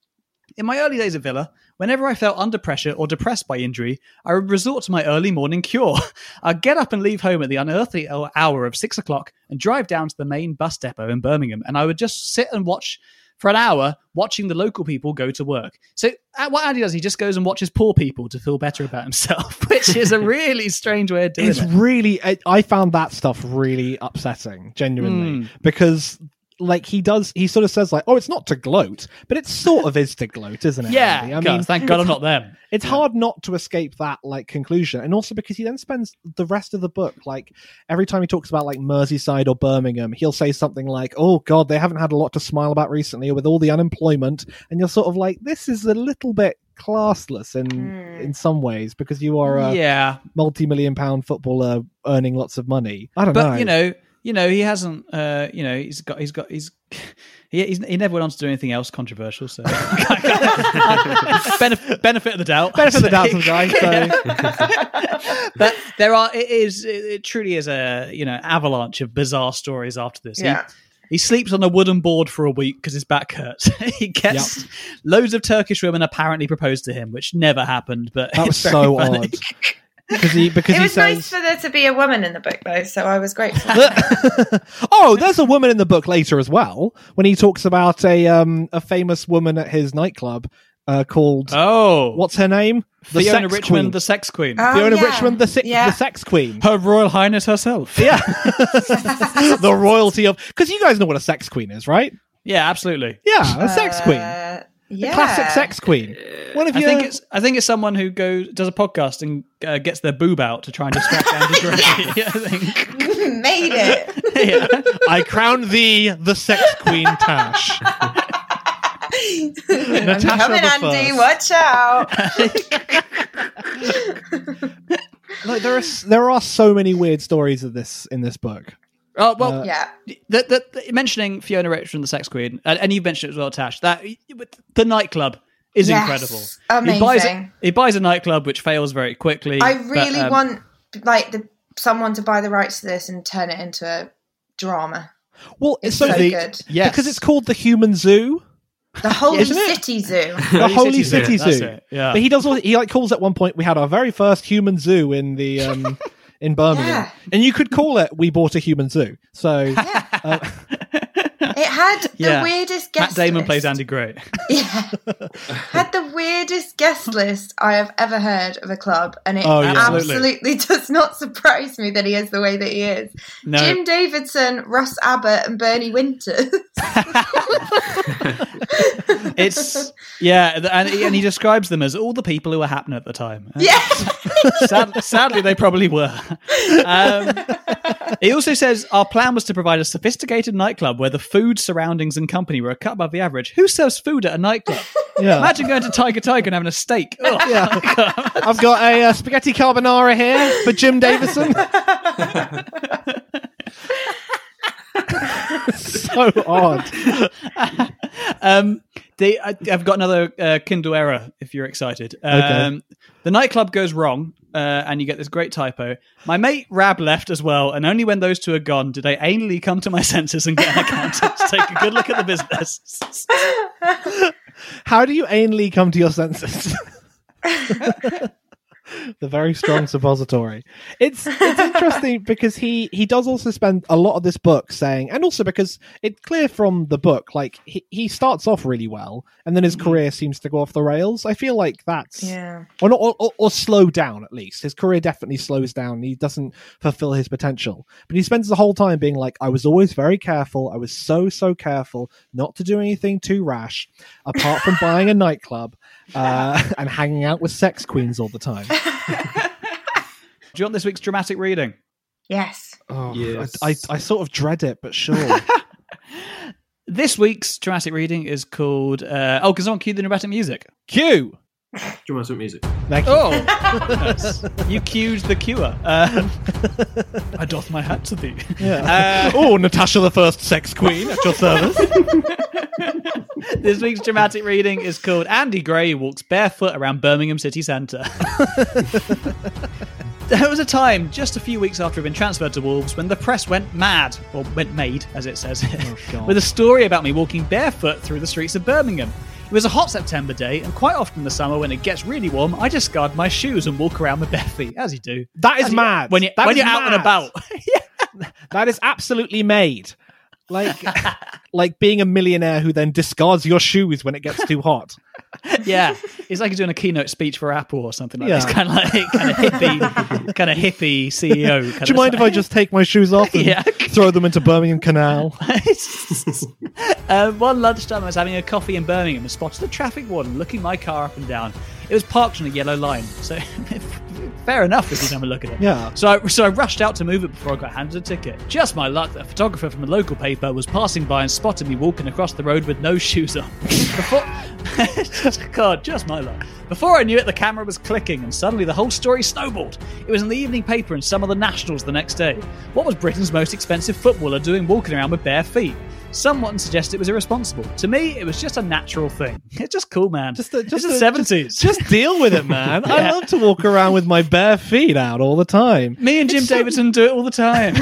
"In my early days at Villa, whenever I felt under pressure or depressed by injury, I would resort to my early morning cure. I'd get up and leave home at the unearthly hour of six o'clock and drive down to the main bus depot in Birmingham. And I would just sit and watch for an hour, watching the local people go to work." So what Andy does, he just goes and watches poor people to feel better about himself, which is a really strange way of doing it's it. It's really, I found that stuff really upsetting, genuinely, mm. because... Like he does, he sort of says like, "Oh, it's not to gloat," but it sort of is to gloat, isn't it? Yeah, Andy? I God, mean, thank God I'm not them. It's yeah. hard not to escape that like conclusion, and also because he then spends the rest of the book like every time he talks about like Merseyside or Birmingham, he'll say something like, "Oh God, they haven't had a lot to smile about recently, or with all the unemployment," and you're sort of like, "This is a little bit classless in mm. in some ways because you are a yeah. multi-million pound footballer earning lots of money." I don't but, know, but you know. You know, he hasn't, uh, you know, he's got, he's got, he's, he, he's, he never went on to do anything else controversial. So, Benef- benefit of the doubt. Benefit of the doubt to the guy. So. But there are, it is, it truly is a, you know, avalanche of bizarre stories after this. Yeah. He, He sleeps on a wooden board for a week because his back hurts. He gets yep. loads of Turkish women apparently proposed to him, which never happened. But that was so funny. Odd. Because he, because it was he says, nice for there to be a woman in the book, though, so I was grateful. Oh, there's a woman in the book later as well, when he talks about a um, a famous woman at his nightclub uh, called... Oh. What's her name? The Fiona Richmond, queen. the sex queen. Oh, Fiona yeah. Richmond, the, si- yeah. the sex queen. Her Royal Highness herself. Yeah. The royalty of... Because you guys know what a sex queen is, right? Yeah, absolutely. Yeah, a uh... sex queen. Yeah. Classic sex queen. One of I your... think it's I think it's someone who goes does a podcast and uh, gets their boob out to try and distract Andy Gray. Yes! Yeah, I think. You made it. Yeah. I crown thee the sex queen, Tash. Natasha I'm coming, Andy. First. Watch out. Like, there are there are so many weird stories of this in this book. Oh well, uh, yeah. The, the, the, mentioning Fiona Richard and the Sex Queen, and, and you mentioned it as well, Tash. That the nightclub is yes, incredible. Amazing. He buys, a, he buys a nightclub which fails very quickly. I really but, um, want like the, someone to buy the rights to this and turn it into a drama. Well, it's so, so the, good, yes. because it's called the Human Zoo. The Holy City Zoo. The Holy City Zoo. Zoo. Yeah. But he does. All, he like calls at one point. We had our very first human zoo in the um, in Birmingham, yeah. and you could call it. We bought a human zoo. So yeah. uh, it had the yeah. weirdest guest list. Matt Damon list. plays Andy Gray. Yeah, had the weirdest guest list I have ever heard of a club, and it oh, yeah. absolutely does not surprise me that he is the way that he is. No. Jim Davidson, Russ Abbott, and Bernie Winters. It's yeah, and, and he describes them as all the people who were happening at the time. Yeah, Sad, sadly, they probably were. Um, he also says our plan was to provide a sophisticated nightclub where the food, surroundings, and company were a cut above the average. Who serves food at a nightclub? Yeah. Imagine going to Tiger Tiger and having a steak. Oh, yeah. I've got a uh, spaghetti carbonara here for Jim Davidson. So odd. um, they, I, I've got another uh, Kindle error if you're excited. Um, okay. The nightclub goes wrong uh, and you get this great typo. My mate Rab left as well, and only when those two are gone did I anally come to my senses and get an accountant to take a good look at the business. How do you anally come to your senses? The very strong suppository. It's it's interesting because he, he does also spend a lot of this book saying, and also because it's clear from the book, like he, he starts off really well, and then his career seems to go off the rails. I feel like that's yeah, or not, or, or, or slow down at least. His career definitely slows down. He doesn't fulfill his potential, but he spends the whole time being like, I was always very careful. I was so so careful not to do anything too rash, apart from buying a nightclub uh, and hanging out with sex queens all the time. Do you want this week's dramatic reading? Yes. Oh, yes. I, I, I sort of dread it, but sure. This week's dramatic reading is called... Uh, oh, because on cue the dramatic music. Cue! Dramatic music. Thank you. Oh! Nice. You cued the cure. Uh, I doff my hat to thee. Yeah. Uh, oh, Natasha the First Sex Queen at your service. This week's dramatic reading is called Andy Gray Walks Barefoot Around Birmingham City Centre. There was a time, just a few weeks after he'd been transferred to Wolves, when the press went mad, or went made, as it says, oh, with a story about me walking barefoot through the streets of Birmingham. It was a hot September day, and quite often in the summer when it gets really warm, I discard my shoes and walk around with bare feet, as you do. That is mad. When, you, that when is you're mad. Out and about. Yeah. That is absolutely made. Like like being a millionaire who then discards your shoes when it gets too hot. Yeah. It's like he's doing a keynote speech for Apple or something like yeah. that. It's kind of like kind of hippie, kind of hippie C E O. Kind do you of mind like, if I just take my shoes off and yeah. throw them into Birmingham Canal? um, one lunchtime I was having a coffee in Birmingham and spotted a traffic warden looking my car up and down. It was parked on a yellow line, so fair enough if you have a look at it. Yeah. So I, so I rushed out to move it before I got handed a ticket. Just my luck that a photographer from a local paper was passing by and spotted me walking across the road with no shoes on. Before... God, just my luck. Before I knew it, the camera was clicking, and suddenly the whole story snowballed. It was in the evening paper and some of the nationals the next day. What was Britain's most expensive footballer doing walking around with bare feet? Someone suggested it was irresponsible. To me, it was just a natural thing. It's just cool, man. Just the, just it's the, the seventies. Just, just deal with it, man. Yeah. I love to walk around with my bare feet out all the time. Me and Jim it's Davidson so... do it all the time.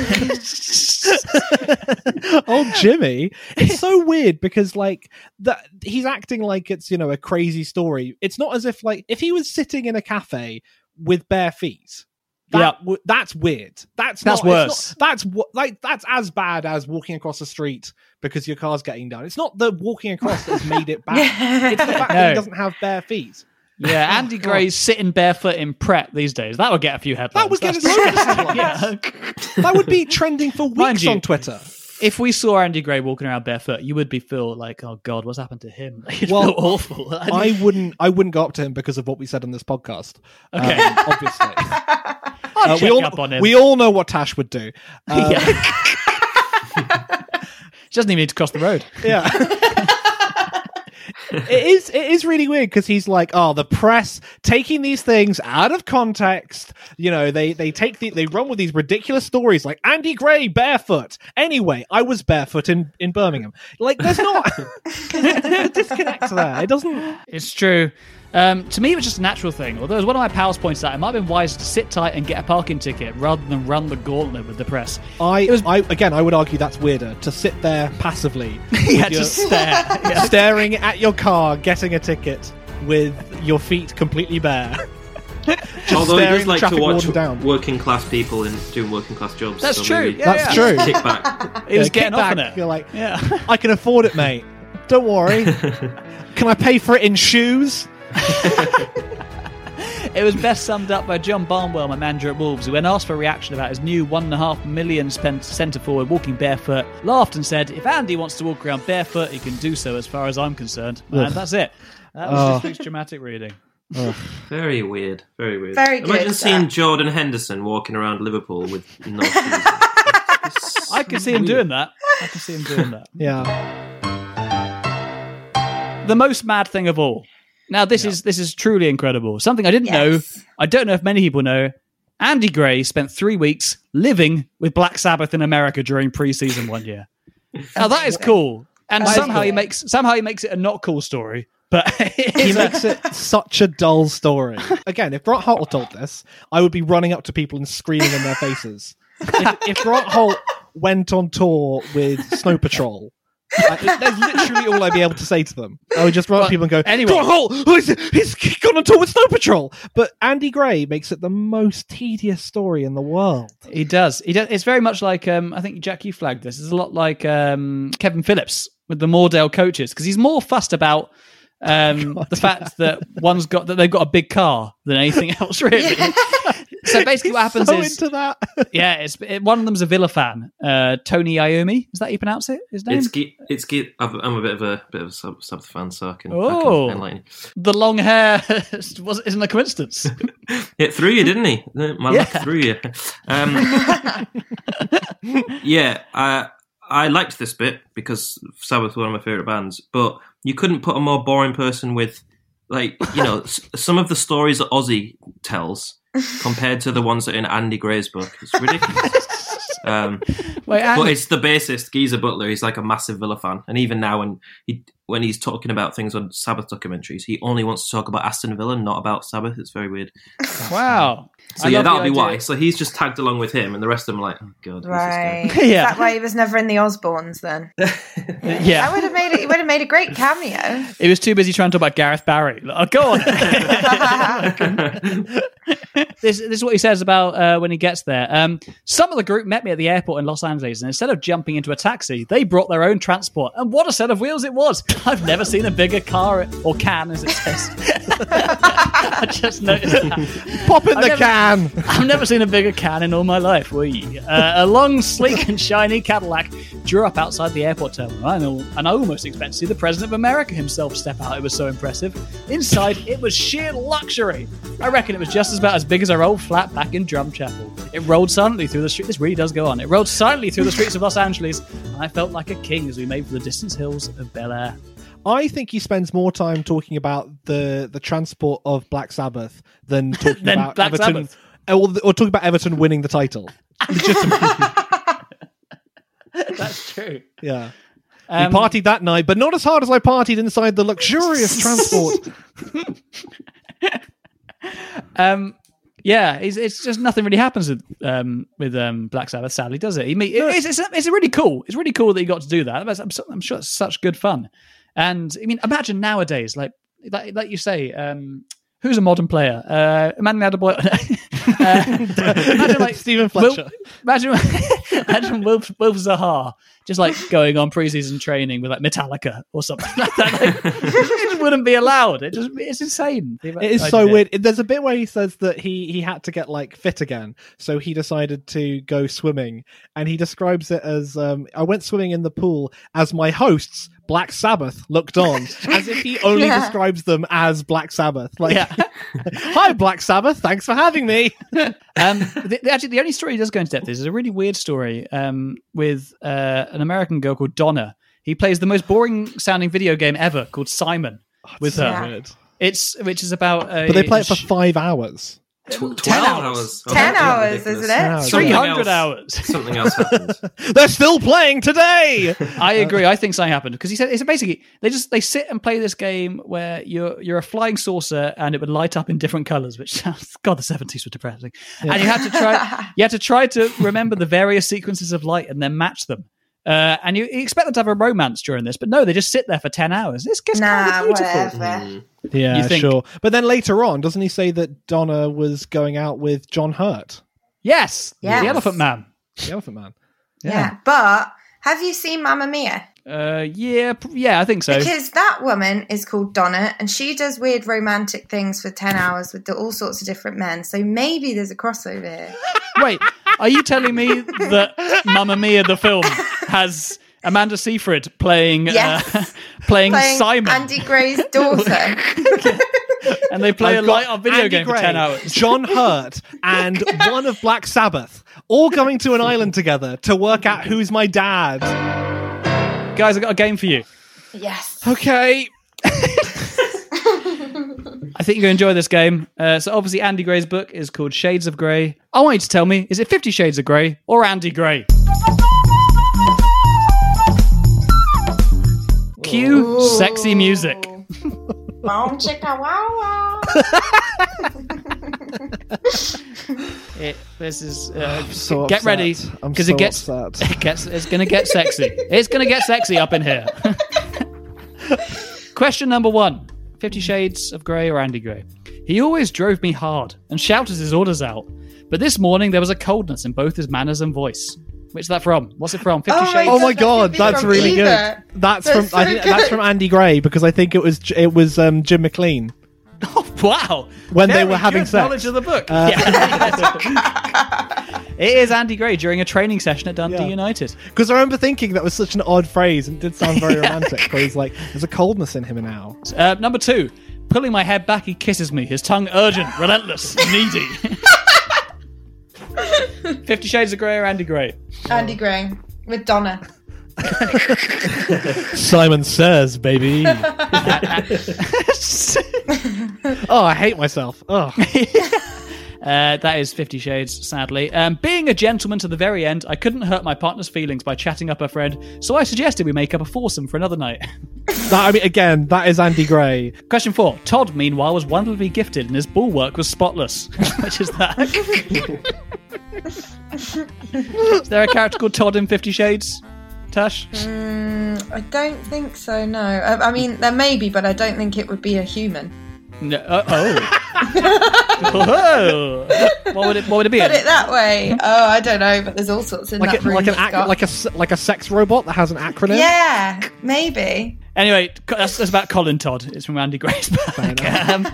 Old Jimmy. It's so weird because, like, that he's acting like it's, you know, a crazy story. It's not as if, like, if he was sitting in a cafe with bare feet... That, yeah. w- that's weird. That's that's not, worse. Not, that's w- like that's as bad as walking across the street because your car's getting done. It's not the walking across that's made it bad. Yeah. It's the fact no. that he doesn't have bare feet. Yeah, Andy oh, Gray's sitting barefoot in prep these days. That would get a few headlines. That would get us yeah. That would be trending for weeks on Twitter. If we saw Andy Gray walking around barefoot, you would be feel like, oh God, what's happened to him? You'd well, feel awful. I wouldn't. I wouldn't go up to him because of what we said on this podcast. Okay, um, obviously, I'll uh, check we all, up on him. We all know what Tash would do. Um, yeah. She doesn't even need to cross the road. Yeah. It is it is really weird because he's like, oh, the press taking these things out of context. You know, they they take the, they run with these ridiculous stories like Andy Gray barefoot. Anyway, I was barefoot in, in Birmingham. Like, there's not there's a disconnect there. It doesn't. It's true. Um, to me, it was just a natural thing. Although, as one of my pals pointed out, it might have been wise to sit tight and get a parking ticket rather than run the gauntlet with the press. I, was... I again, I would argue that's weirder, to sit there passively. Yeah, your... just stare. Yeah. Staring at your car, getting a ticket with your feet completely bare. Just although it is like to watch working class people and doing working class jobs. That's so true. Yeah, that's yeah. true. Kick back. It was yeah, getting off on it. You're like, yeah. I can afford it, mate. Don't worry. Can I pay for it in shoes? It was best summed up by John Barnwell, my manager at Wolves, who, when asked for a reaction about his new one and a half million spent centre forward walking barefoot, laughed and said, "If Andy wants to walk around barefoot, he can do so. As far as I'm concerned." Ugh. And that's it. That was oh. this week's dramatic reading. Oh. Very weird. Very weird. Very Imagine good, seeing that. Jordan Henderson walking around Liverpool with nonsense. I could see him doing that. I could see him doing that. Yeah. The most mad thing of all. Now, this yeah. is this is truly incredible. Something I didn't yes. know, I don't know if many people know, Andy Gray spent three weeks living with Black Sabbath in America during pre-season one year. Now, that is cool. And that somehow cool. he makes somehow he makes it a not cool story. But he makes it such a dull story. Again, if Grant Holt told this, I would be running up to people and screaming in their faces. If, if Grant Holt went on tour with Snow Patrol, like, that's literally all I'd be able to say to them. I would just run up to people and go, anyway, Grant Holt, oh, he's, he's gone on tour with Snow Patrol. But Andy Gray makes it the most tedious story in the world. He does. He does. It's very much like, um, I think, Jack, you flagged this. It's a lot like um, Kevin Phillips with the Moordale coaches, because he's more fussed about um, God, the fact yeah. that one's got that they've got a big car than anything else, really. Yeah. So basically, he's what happens so is into that. yeah, it's it, one of them's a Villa fan. Uh, Tony Iommi, is that how you pronounce it? His name? It's Ge- it's Ge- I'm a bit of a bit of a sub, sub fan, so I can. Oh, I can the long hair was isn't a coincidence. It threw you, didn't he? My yeah. luck threw you. Um, yeah, I I liked this bit because Sabbath were one of my favourite bands, but you couldn't put a more boring person with, like, you know, s- some of the stories that Ozzy tells compared to the ones that are in Andy Gray's book. It's ridiculous. um, Wait, Andy- but it's the bassist, Geezer Butler. He's like a massive Villa fan. And even now when he when he's talking about things on Sabbath documentaries, he only wants to talk about Aston Villa, not about Sabbath. It's very weird. Wow. So I yeah, that'll be why. So he's just tagged along with him and the rest of them are like, oh God. Right. Is yeah. that why he was never in the Osbournes then? yeah. That would have made it, it would have made a great cameo. He was too busy trying to talk about Gareth Barry. Like, oh, go on. This, this is what he says about uh, when he gets there. Um, some of the group met me at the airport in Los Angeles, and instead of jumping into a taxi, they brought their own transport. And what a set of wheels it was. I've never seen a bigger car, or can, as it says. I just noticed that. Pop in I've the never, can. I've never seen a bigger can in all my life. We uh, a long, sleek and shiny Cadillac drew up outside the airport terminal, and I almost expected to see the President of America himself step out. It was so impressive. Inside, it was sheer luxury. I reckon it was just as about as big as our old flat back in Drumchapel. It rolled silently through the street. This really does go on. It rolled silently through the streets of Los Angeles, and I felt like a king as we made for the distant hills of Bel Air. I think he spends more time talking about the, the transport of Black Sabbath than talking than about Black Everton or, or talking about Everton winning the title. That's true. Yeah. Um, we partied that night, but not as hard as I partied inside the luxurious transport. um. Yeah, it's, it's just nothing really happens with um, with um, Black Sabbath, sadly, does it? He, it's, it's, it's really cool. It's really cool that he got to do that. I'm, I'm sure it's such good fun. And I mean, imagine nowadays, like like, like you say, um, who's a modern player? Uh, imagine had a boy. Imagine like Stephen Fletcher. Wil, imagine imagine Wilf, Wilf Zahar just like going on pre-season training with like Metallica or something like that. Like, it just wouldn't be allowed. It just it's insane. It is so weird. It. There's a bit where he says that he he had to get like fit again, so he decided to go swimming, and he describes it as um, I went swimming in the pool as my hosts Black Sabbath looked on, as if he only yeah. describes them as Black Sabbath. Like, yeah. Hi, Black Sabbath. Thanks for having me. um, the, the, actually, the only story he does go into depth is, is a really weird story um, with uh, an American girl called Donna, He plays the most boring sounding video game ever called Simon oh, with her. Weird. It's which is about. A, but they play it for five hours. Tw- ten hours. hours. Oh, ten hours, isn't it? Three hundred hours. Something else happened. They're still playing today. I agree. I think something happened because he said it's basically they just they sit and play this game where you're you're a flying saucer and it would light up in different colours, which sounds God the seventies were depressing. Yeah. And you had to try you had to try to remember the various sequences of light and then match them. Uh, and you, you expect them to have a romance during this, but no, they just sit there for ten hours. This gets nah, kind of beautiful. Mm. Yeah, sure. But then later on, doesn't he say that Donna was going out with John Hurt? Yes, yes. The Elephant Man. The Elephant Man. Yeah. yeah, but have you seen Mamma Mia? Uh, yeah, yeah, I think so. Because that woman is called Donna, and she does weird romantic things for ten hours with the, all sorts of different men. So maybe there's a crossover here. Wait. Are you telling me that Mamma Mia, the film, has Amanda Seyfried playing yes. uh, playing, playing Simon? Andy Gray's daughter. And they play I've a light-up video Andy game Gray, for ten hours. John Hurt and one of Black Sabbath all going to an island together to work out who's my dad. Guys, I've got a game for you. Yes. Okay. I think you're going to enjoy this game. Uh, so obviously Andy Gray's book is called Shades of Grey. I want you to tell me, is it Fifty Shades of Grey or Andy Gray? Cue sexy music. Wow, chicka wow wow. It, this is uh, so get upset. ready because so it gets upset. it gets it's going to get sexy. It's going to get sexy up in here. Question number one. Fifty Shades of Grey or Andy Gray. He always drove me hard and shouted his orders out. But this morning there was a coldness in both his manners and voice. Which is that from? What's it from? Fifty oh Shades. Oh my God, that's really either. good. That's, that's from. So I think good. That's from Andy Gray because I think it was it was um, Jim McLean. Oh wow! When Very they were having sex. Knowledge of the book. Uh, yeah. It is Andy Gray during a training session at Dundee yeah. United. Because I remember thinking that was such an odd phrase and it did sound very yeah. romantic. But he's like, there's a coldness in him now. Uh, number two, pulling my head back, he kisses me. His tongue urgent, relentless, needy. Fifty Shades of Grey or Andy Gray? Andy Gray with Donna. Simon Says, baby. Oh, I hate myself. Oh. Uh, that is Fifty Shades, sadly. Um, being a gentleman to the very end, I couldn't hurt my partner's feelings by chatting up her friend, so I suggested we make up a foursome for another night. That, I mean, again, that is Andy Gray. Question four. Todd, meanwhile, was wonderfully gifted and his bulwark was spotless. Which is that. Is there a character called Todd in Fifty Shades? Tash? Mm, I don't think so, no. I, I mean, there may be, but I don't think it would be a human. No, uh, oh. Whoa. What would it? What would it be? Put it that way. Oh, I don't know, but there's all sorts in like that a, room. Like an ac- like a like a sex robot that has an acronym. Yeah, maybe. Anyway, that's, that's about Colin Todd. It's from Andy Gray's book. Um,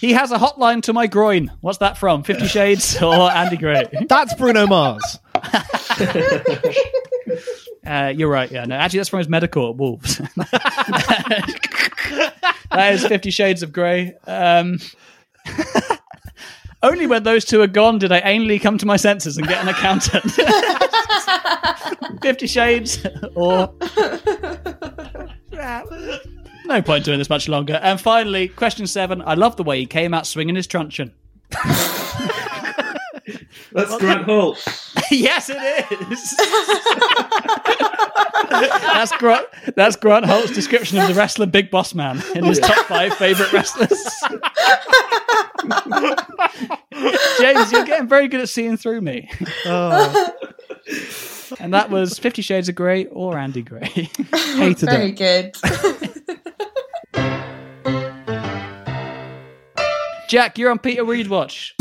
he has a hotline to my groin. What's that from? Fifty Shades or Andy Gray? That's Bruno Mars. Uh, you're right, yeah. No, actually, that's from his medical at Wolves. That is Fifty Shades of Grey. Um, only when those two are gone did I ainly come to my senses and get an accountant. Fifty Shades or... No point doing this much longer. And finally, question seven. I love the way he came out swinging his truncheon. That's Grant Holt. Yes, it is. That's Grant. That's Grant Holt's description of the wrestler Big Boss Man in his yeah. top five favourite wrestlers. James, you're getting very good at seeing through me. Oh. And that was Fifty Shades of Grey or Andy Gray. Hated very it. Good. Jack, you're on Peter Reid Watch.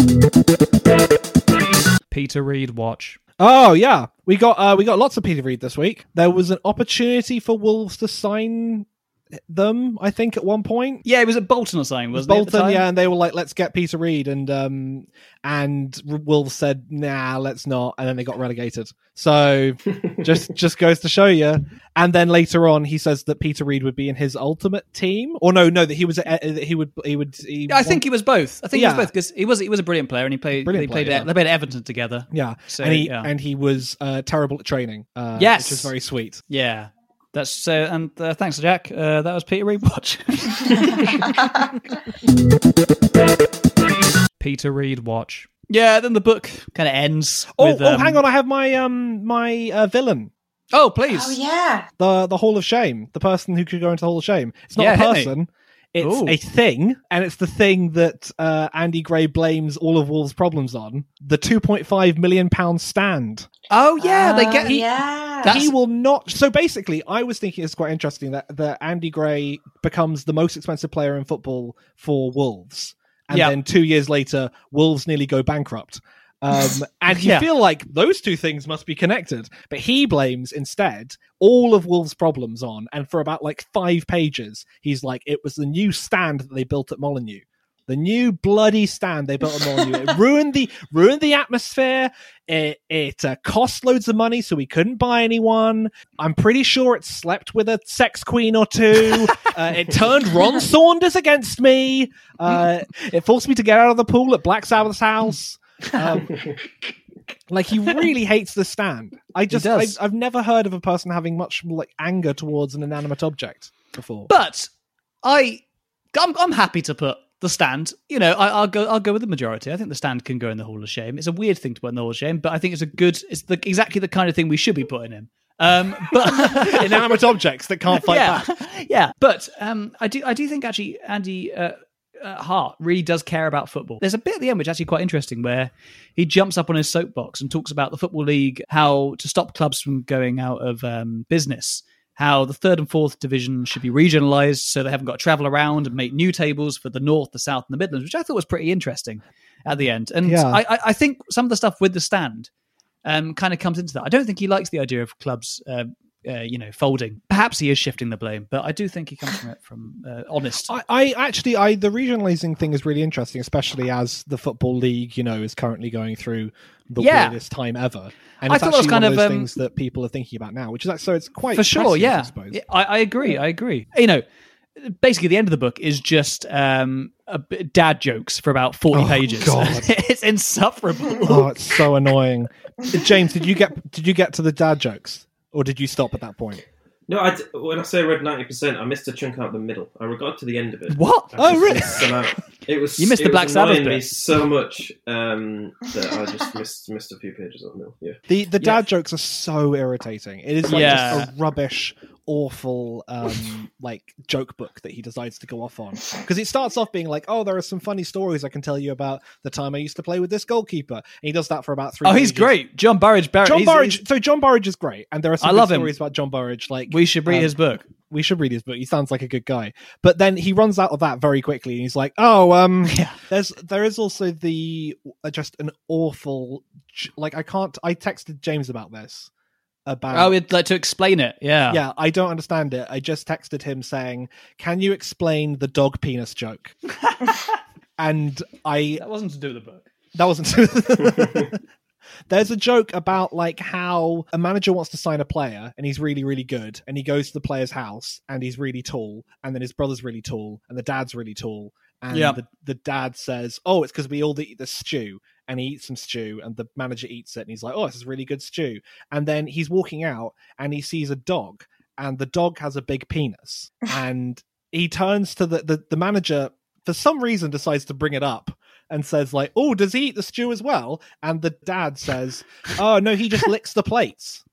Peter Reid Watch. Oh yeah, we got uh, we got lots of Peter Reid this week. There was an opportunity for Wolves to sign them, I think, at one point. Yeah, it was at Bolton or something, wasn't Bolton, it? Bolton, yeah, and they were like, "Let's get Peter Reid," and um, and Wolves said, "Nah, let's not," and then they got relegated. So just just goes to show you. And then later on, he says that Peter Reid would be in his ultimate team, or no, no, that he was uh, that he would he would. He I won- think he was both. I think yeah. he was both because he was he was a brilliant player, and he played brilliant they player, played yeah. they played Everton together. Yeah, so, and he yeah. and he was uh, terrible at training. Uh, yes, which is very sweet. Yeah. That's so, and uh, thanks, Jack. Uh, that was Peter Reed Watch. Peter Reed Watch. Yeah, then the book kind of ends. Oh, with, um... oh, hang on! I have my um my uh, villain. Oh, please! Oh, yeah. The the Hall of Shame. The person who could go into the Hall of Shame. It's not yeah, a person. It's Ooh. a thing, and it's the thing that uh, Andy Gray blames all of Wolves' problems on. The two point five million pounds stand. Oh, yeah. Oh, they get he, yeah. he will not... So basically, I was thinking it's quite interesting that, that Andy Gray becomes the most expensive player in football for Wolves. And yeah. then two years later, Wolves nearly go bankrupt. Um, and you yeah. feel like those two things must be connected. But he blames instead all of Wolves' problems on, and for about like five pages, he's like, it was the new stand that they built at Molineux. The new bloody stand they built at Molineux. It ruined the ruined the atmosphere. It, it uh, cost loads of money, so we couldn't buy anyone. I'm pretty sure it slept with a sex queen or two. Uh, it turned Ron Saunders against me. Uh, it forced me to get out of the pool at Black Sabbath's house. um, like he really hates the stand. I just I, I've never heard of a person having much like anger towards an inanimate object before. But I I'm, I'm happy to put the stand. You know, I, I'll go I'll go with the majority. I think the stand can go in the Hall of Shame. It's a weird thing to put in the Hall of Shame, but I think it's a good. It's the, exactly the kind of thing we should be putting in. Um, but inanimate objects that can't fight yeah, back. Yeah, but um, I do I do think actually Andy. Uh, At heart really does care about football. There's a bit at the end which is actually quite interesting where he jumps up on his soapbox and talks about the Football League, how to stop clubs from going out of um, business, how the third and fourth division should be regionalised so they haven't got to travel around and make new tables for the North, the South and the Midlands, which I thought was pretty interesting at the end. And yeah. I, I think some of the stuff with the stand um, kind of comes into that. I don't think he likes the idea of clubs uh, Uh, you know, folding. Perhaps he is shifting the blame, but I do think he comes from it from uh, honest. I, I actually, I the regionalising thing is really interesting, especially as the Football League, you know, is currently going through the yeah. weirdest time ever. And I it's thought actually it was kind one of those um, things that people are thinking about now, which is like, so it's quite for sure. Yeah, I suppose. I, I agree. I agree. You know, basically the end of the book is just um, a bit dad jokes for about forty oh, pages. God. It's insufferable. Oh, it's so annoying. James, did you get did you get to the dad jokes? Or did you stop at that point? No, I, when I say I read ninety percent, I missed a chunk out of the middle. I got to the end of it. What? I oh, really? It was, you missed the Black Sabbath bit. It was annoying me so much um, that I just missed missed a few pages of the middle. Yeah. The, the dad yeah. jokes are so irritating. It is like yeah. just a rubbish, awful um, like joke book that he decides to go off on. Because it starts off being like, oh, there are some funny stories I can tell you about the time I used to play with this goalkeeper. And he does that for about three Oh, pages. He's great. John Burridge. Barrett, John he's, Burridge. He's... So John Burridge is great. And there are some I love stories him. about John Burridge. Like, we should read um, his book. We should read his book. He sounds like a good guy. But then he runs out of that very quickly. And he's like, oh, um, yeah. there's, there is also the, uh, just an awful, like, I can't, I texted James about this. About, oh, we'd like to explain it. Yeah. Yeah. I don't understand it. I just texted him saying, can you explain the dog penis joke? And I, that wasn't to do with the book. That wasn't to do with the book. There's a joke about like how a manager wants to sign a player and he's really, really good. And he goes to the player's house and he's really tall. And then his brother's really tall and the dad's really tall. And yep. the, the dad says, oh, it's because we all eat the stew. And he eats some stew and the manager eats it. And he's like, oh, this is really good stew. And then he's walking out and he sees a dog and the dog has a big penis. And he turns to the, the, the manager, for some reason, decides to bring it up. And says like, oh, does he eat the stew as well? And the dad says, oh, no, he just licks the plates.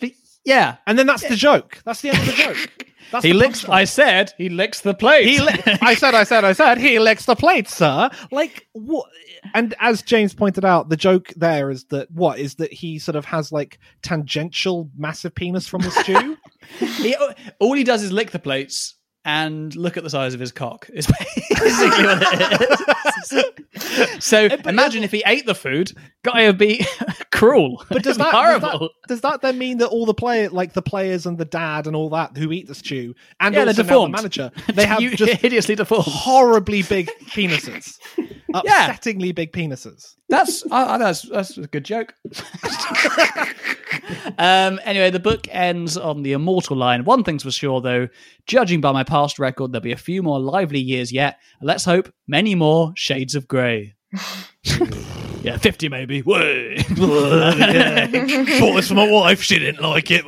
But, yeah. And then that's yeah. the joke. That's the end of the joke. That's he the licks. I said he licks the plates. He li- I said, I said, I said, he licks the plates, sir. Like what? And as James pointed out, the joke there is that what is that he sort of has like tangential massive penis from the stew. he, all he does is lick the plates. And look at the size of his cock. Is basically what it is. So but imagine if he ate the food, guy would be cruel. But does that, horrible. Does that does that then mean that all the player, like the players and the dad and all that who eat the stew, and yeah, also now the manager, they have you, just hideously deformed, horribly big penises, upsettingly yeah. big penises. That's uh, that's that's a good joke. um, anyway, the book ends on the immortal line. One thing's for sure, though, judging by my past record, there'll be a few more lively years yet. Let's hope many more shades of grey. Yeah, fifty maybe. Bought this for my wife. She didn't like it.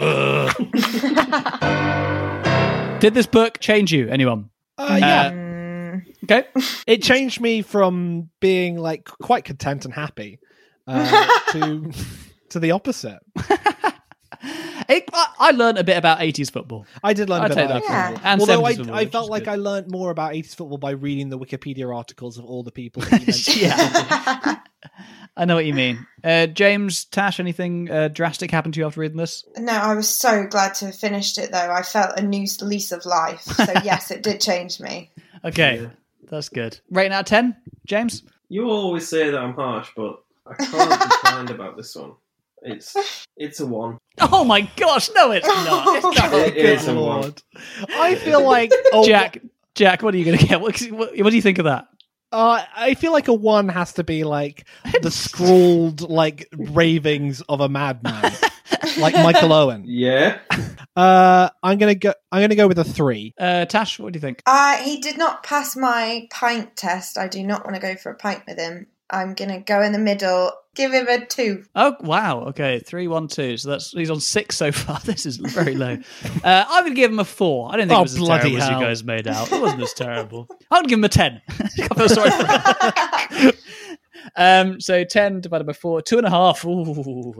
Did this book change you, anyone? Uh, yeah. Uh, Okay. It changed me from being like quite content and happy uh, to to the opposite. it, I, I learned a bit about eighties football. I did learn a bit about that. Yeah. Although I, football, I felt like good. I learned more about eighties football by reading the Wikipedia articles of all the people that you mentioned. Yeah. I know what you mean. Uh, James, Tash, anything uh, drastic happened to you after reading this? No, I was so glad to have finished it, though. I felt a new lease of life. So yes, it did change me. Okay. Yeah. That's good. Rating out of ten, James? You always say that I'm harsh, but I can't be kind about this one. It's it's a one. Oh my gosh, no it's not. It's not. It, it is a one. I feel like... Oh, Jack, Jack, what are you going to get? What, what, what do you think of that? Uh, I feel like a one has to be like the scrawled like ravings of a madman. Like Michael Owen. Yeah. Uh, I'm gonna go. I'm gonna go with a three. Uh, Tash, what do you think? Uh, he did not pass my pint test. I do not want to go for a pint with him. I'm gonna go in the middle. Give him a two. Oh wow. Okay, three, one, two. So that's he's on six so far. This is very low. uh, I'm gonna give him a four. I don't think oh, it was as terrible hell. as you guys made out. It wasn't as terrible. I would give him a ten. I feel sorry for him. Um, so ten divided by four, two and a half. Ooh,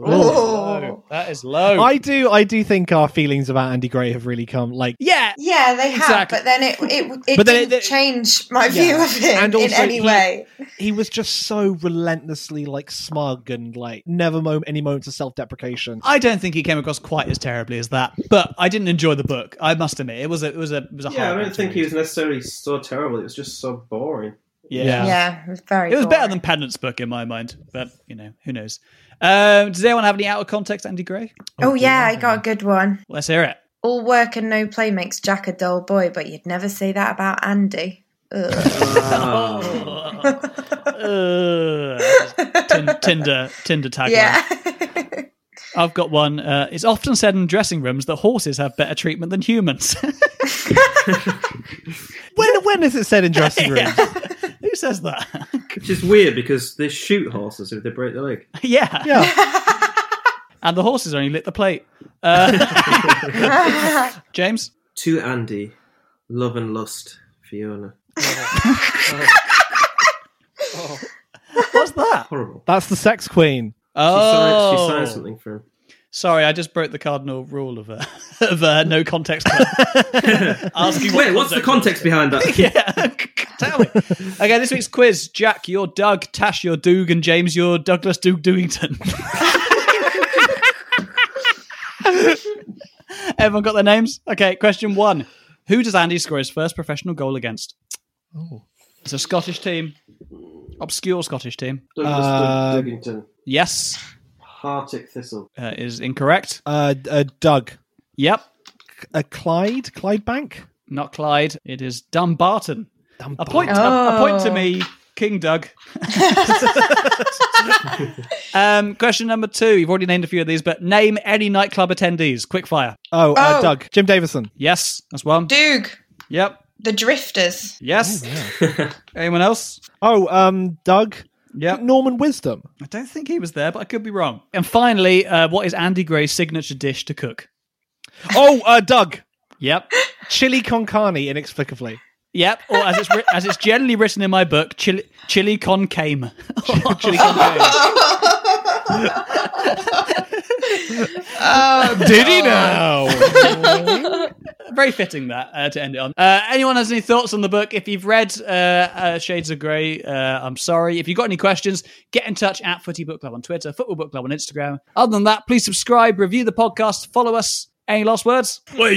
oh, that is low. I do, I do think our feelings about Andy Gray have really come. Like, yeah, yeah, they have. Exactly. But then it, it, it but didn't it, it, change my yeah. view of him and also in any he, way. He was just so relentlessly like smug and like never moment, any moments of self-deprecation. I don't think he came across quite as terribly as that. But I didn't enjoy the book. I must admit, it was a, it was a, it was a. Yeah, I don't think he was necessarily so terrible. It was just so boring. Yeah, yeah, it was very. It was boring. Better than Pennant's book in my mind, but you know, who knows? Um, does anyone have any out of context, Andy Gray? Oh, oh yeah, I got a good one. Let's hear it. All work and no play makes Jack a dull boy, but you'd never say that about Andy. Ugh. oh. Ugh. T- Tinder, Tinder tagline. Yeah. I've got one. Uh, it's often said in dressing rooms that horses have better treatment than humans. when when is it said in dressing rooms? Yeah. Who says that? Which is weird because they shoot horses if they break their leg. Yeah. Yeah. and the horses only lick the plate. Uh, James? To Andy, love and lust, Fiona. oh. Oh. What's that? Horrible. That's the sex queen. Oh. She signed, she signed something for him. Sorry, I just broke the cardinal rule of uh, of uh, no context. Asking Wait, what what's the context behind that? yeah, tell me. Okay, this week's quiz. Jack, you're Doug. Tash, you're Doog. And James, you're Douglas Doog Doogington. Everyone got their names? Okay, question one. Who does Andy score his first professional goal against? Oh. It's a Scottish team. Obscure Scottish team. Douglas uh, Doog Doogington. Yes. Partick Thistle. Uh, is incorrect. Uh, uh, Doug. Yep. C- uh, Clyde? Clyde Bank? Not Clyde. It is Dumbarton. Dumbarton. A point, oh. a, a point to me, King Doug. um, question number two. You've already named a few of these, but name any nightclub attendees. Quick fire. Oh, uh, oh. Doug. Jim Davidson. Yes, that's one. Doug. Yep. The Drifters. Yes. Oh, yeah. Anyone else? Oh, um, Doug. Yeah, Norman Wisdom. I don't think he was there, but I could be wrong. And finally, uh, what is Andy Gray's signature dish to cook? Oh, uh, Doug. Yep. Chili con carne, inexplicably. Yep, or as it's ri- as it's generally written in my book, chili chili con came. chili con uh, Did he now? Very fitting that uh, to end it on. Uh, anyone has any thoughts on the book? If you've read uh, uh, Shades of Grey, uh, I'm sorry. If you've got any questions, get in touch at Footy Book Club on Twitter, Football Book Club on Instagram. Other than that, please subscribe, review the podcast, follow us. Any last words? Oi!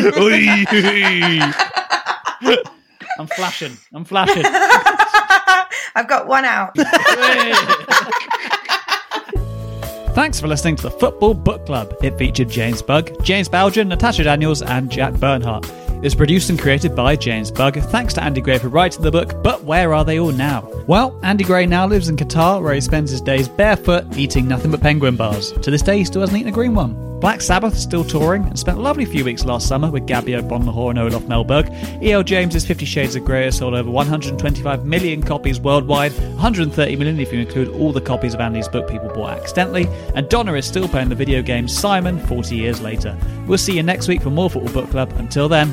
Oi! I'm flashing. I'm flashing. I've got one out. Thanks for listening to the Football Book Club. It featured James Bugg, James Belgian, Natasha Daniels and Jack Bernhardt. It's produced and created by James Bugg. Thanks to Andy Gray for writing the book, but where are they all now? Well, Andy Gray now lives in Qatar, where he spends his days barefoot, eating nothing but penguin bars. To this day, he still hasn't eaten a green one. Black Sabbath still touring and spent a lovely few weeks last summer with Gabbio, Bonlahor and Olaf Melberg. E L. James's Fifty Shades of Grey sold over one hundred twenty-five million copies worldwide, one hundred thirty million if you include all the copies of Andy's book people bought accidentally, and Donna is still playing the video game Simon forty years later. We'll see you next week for more Football Book Club. Until then,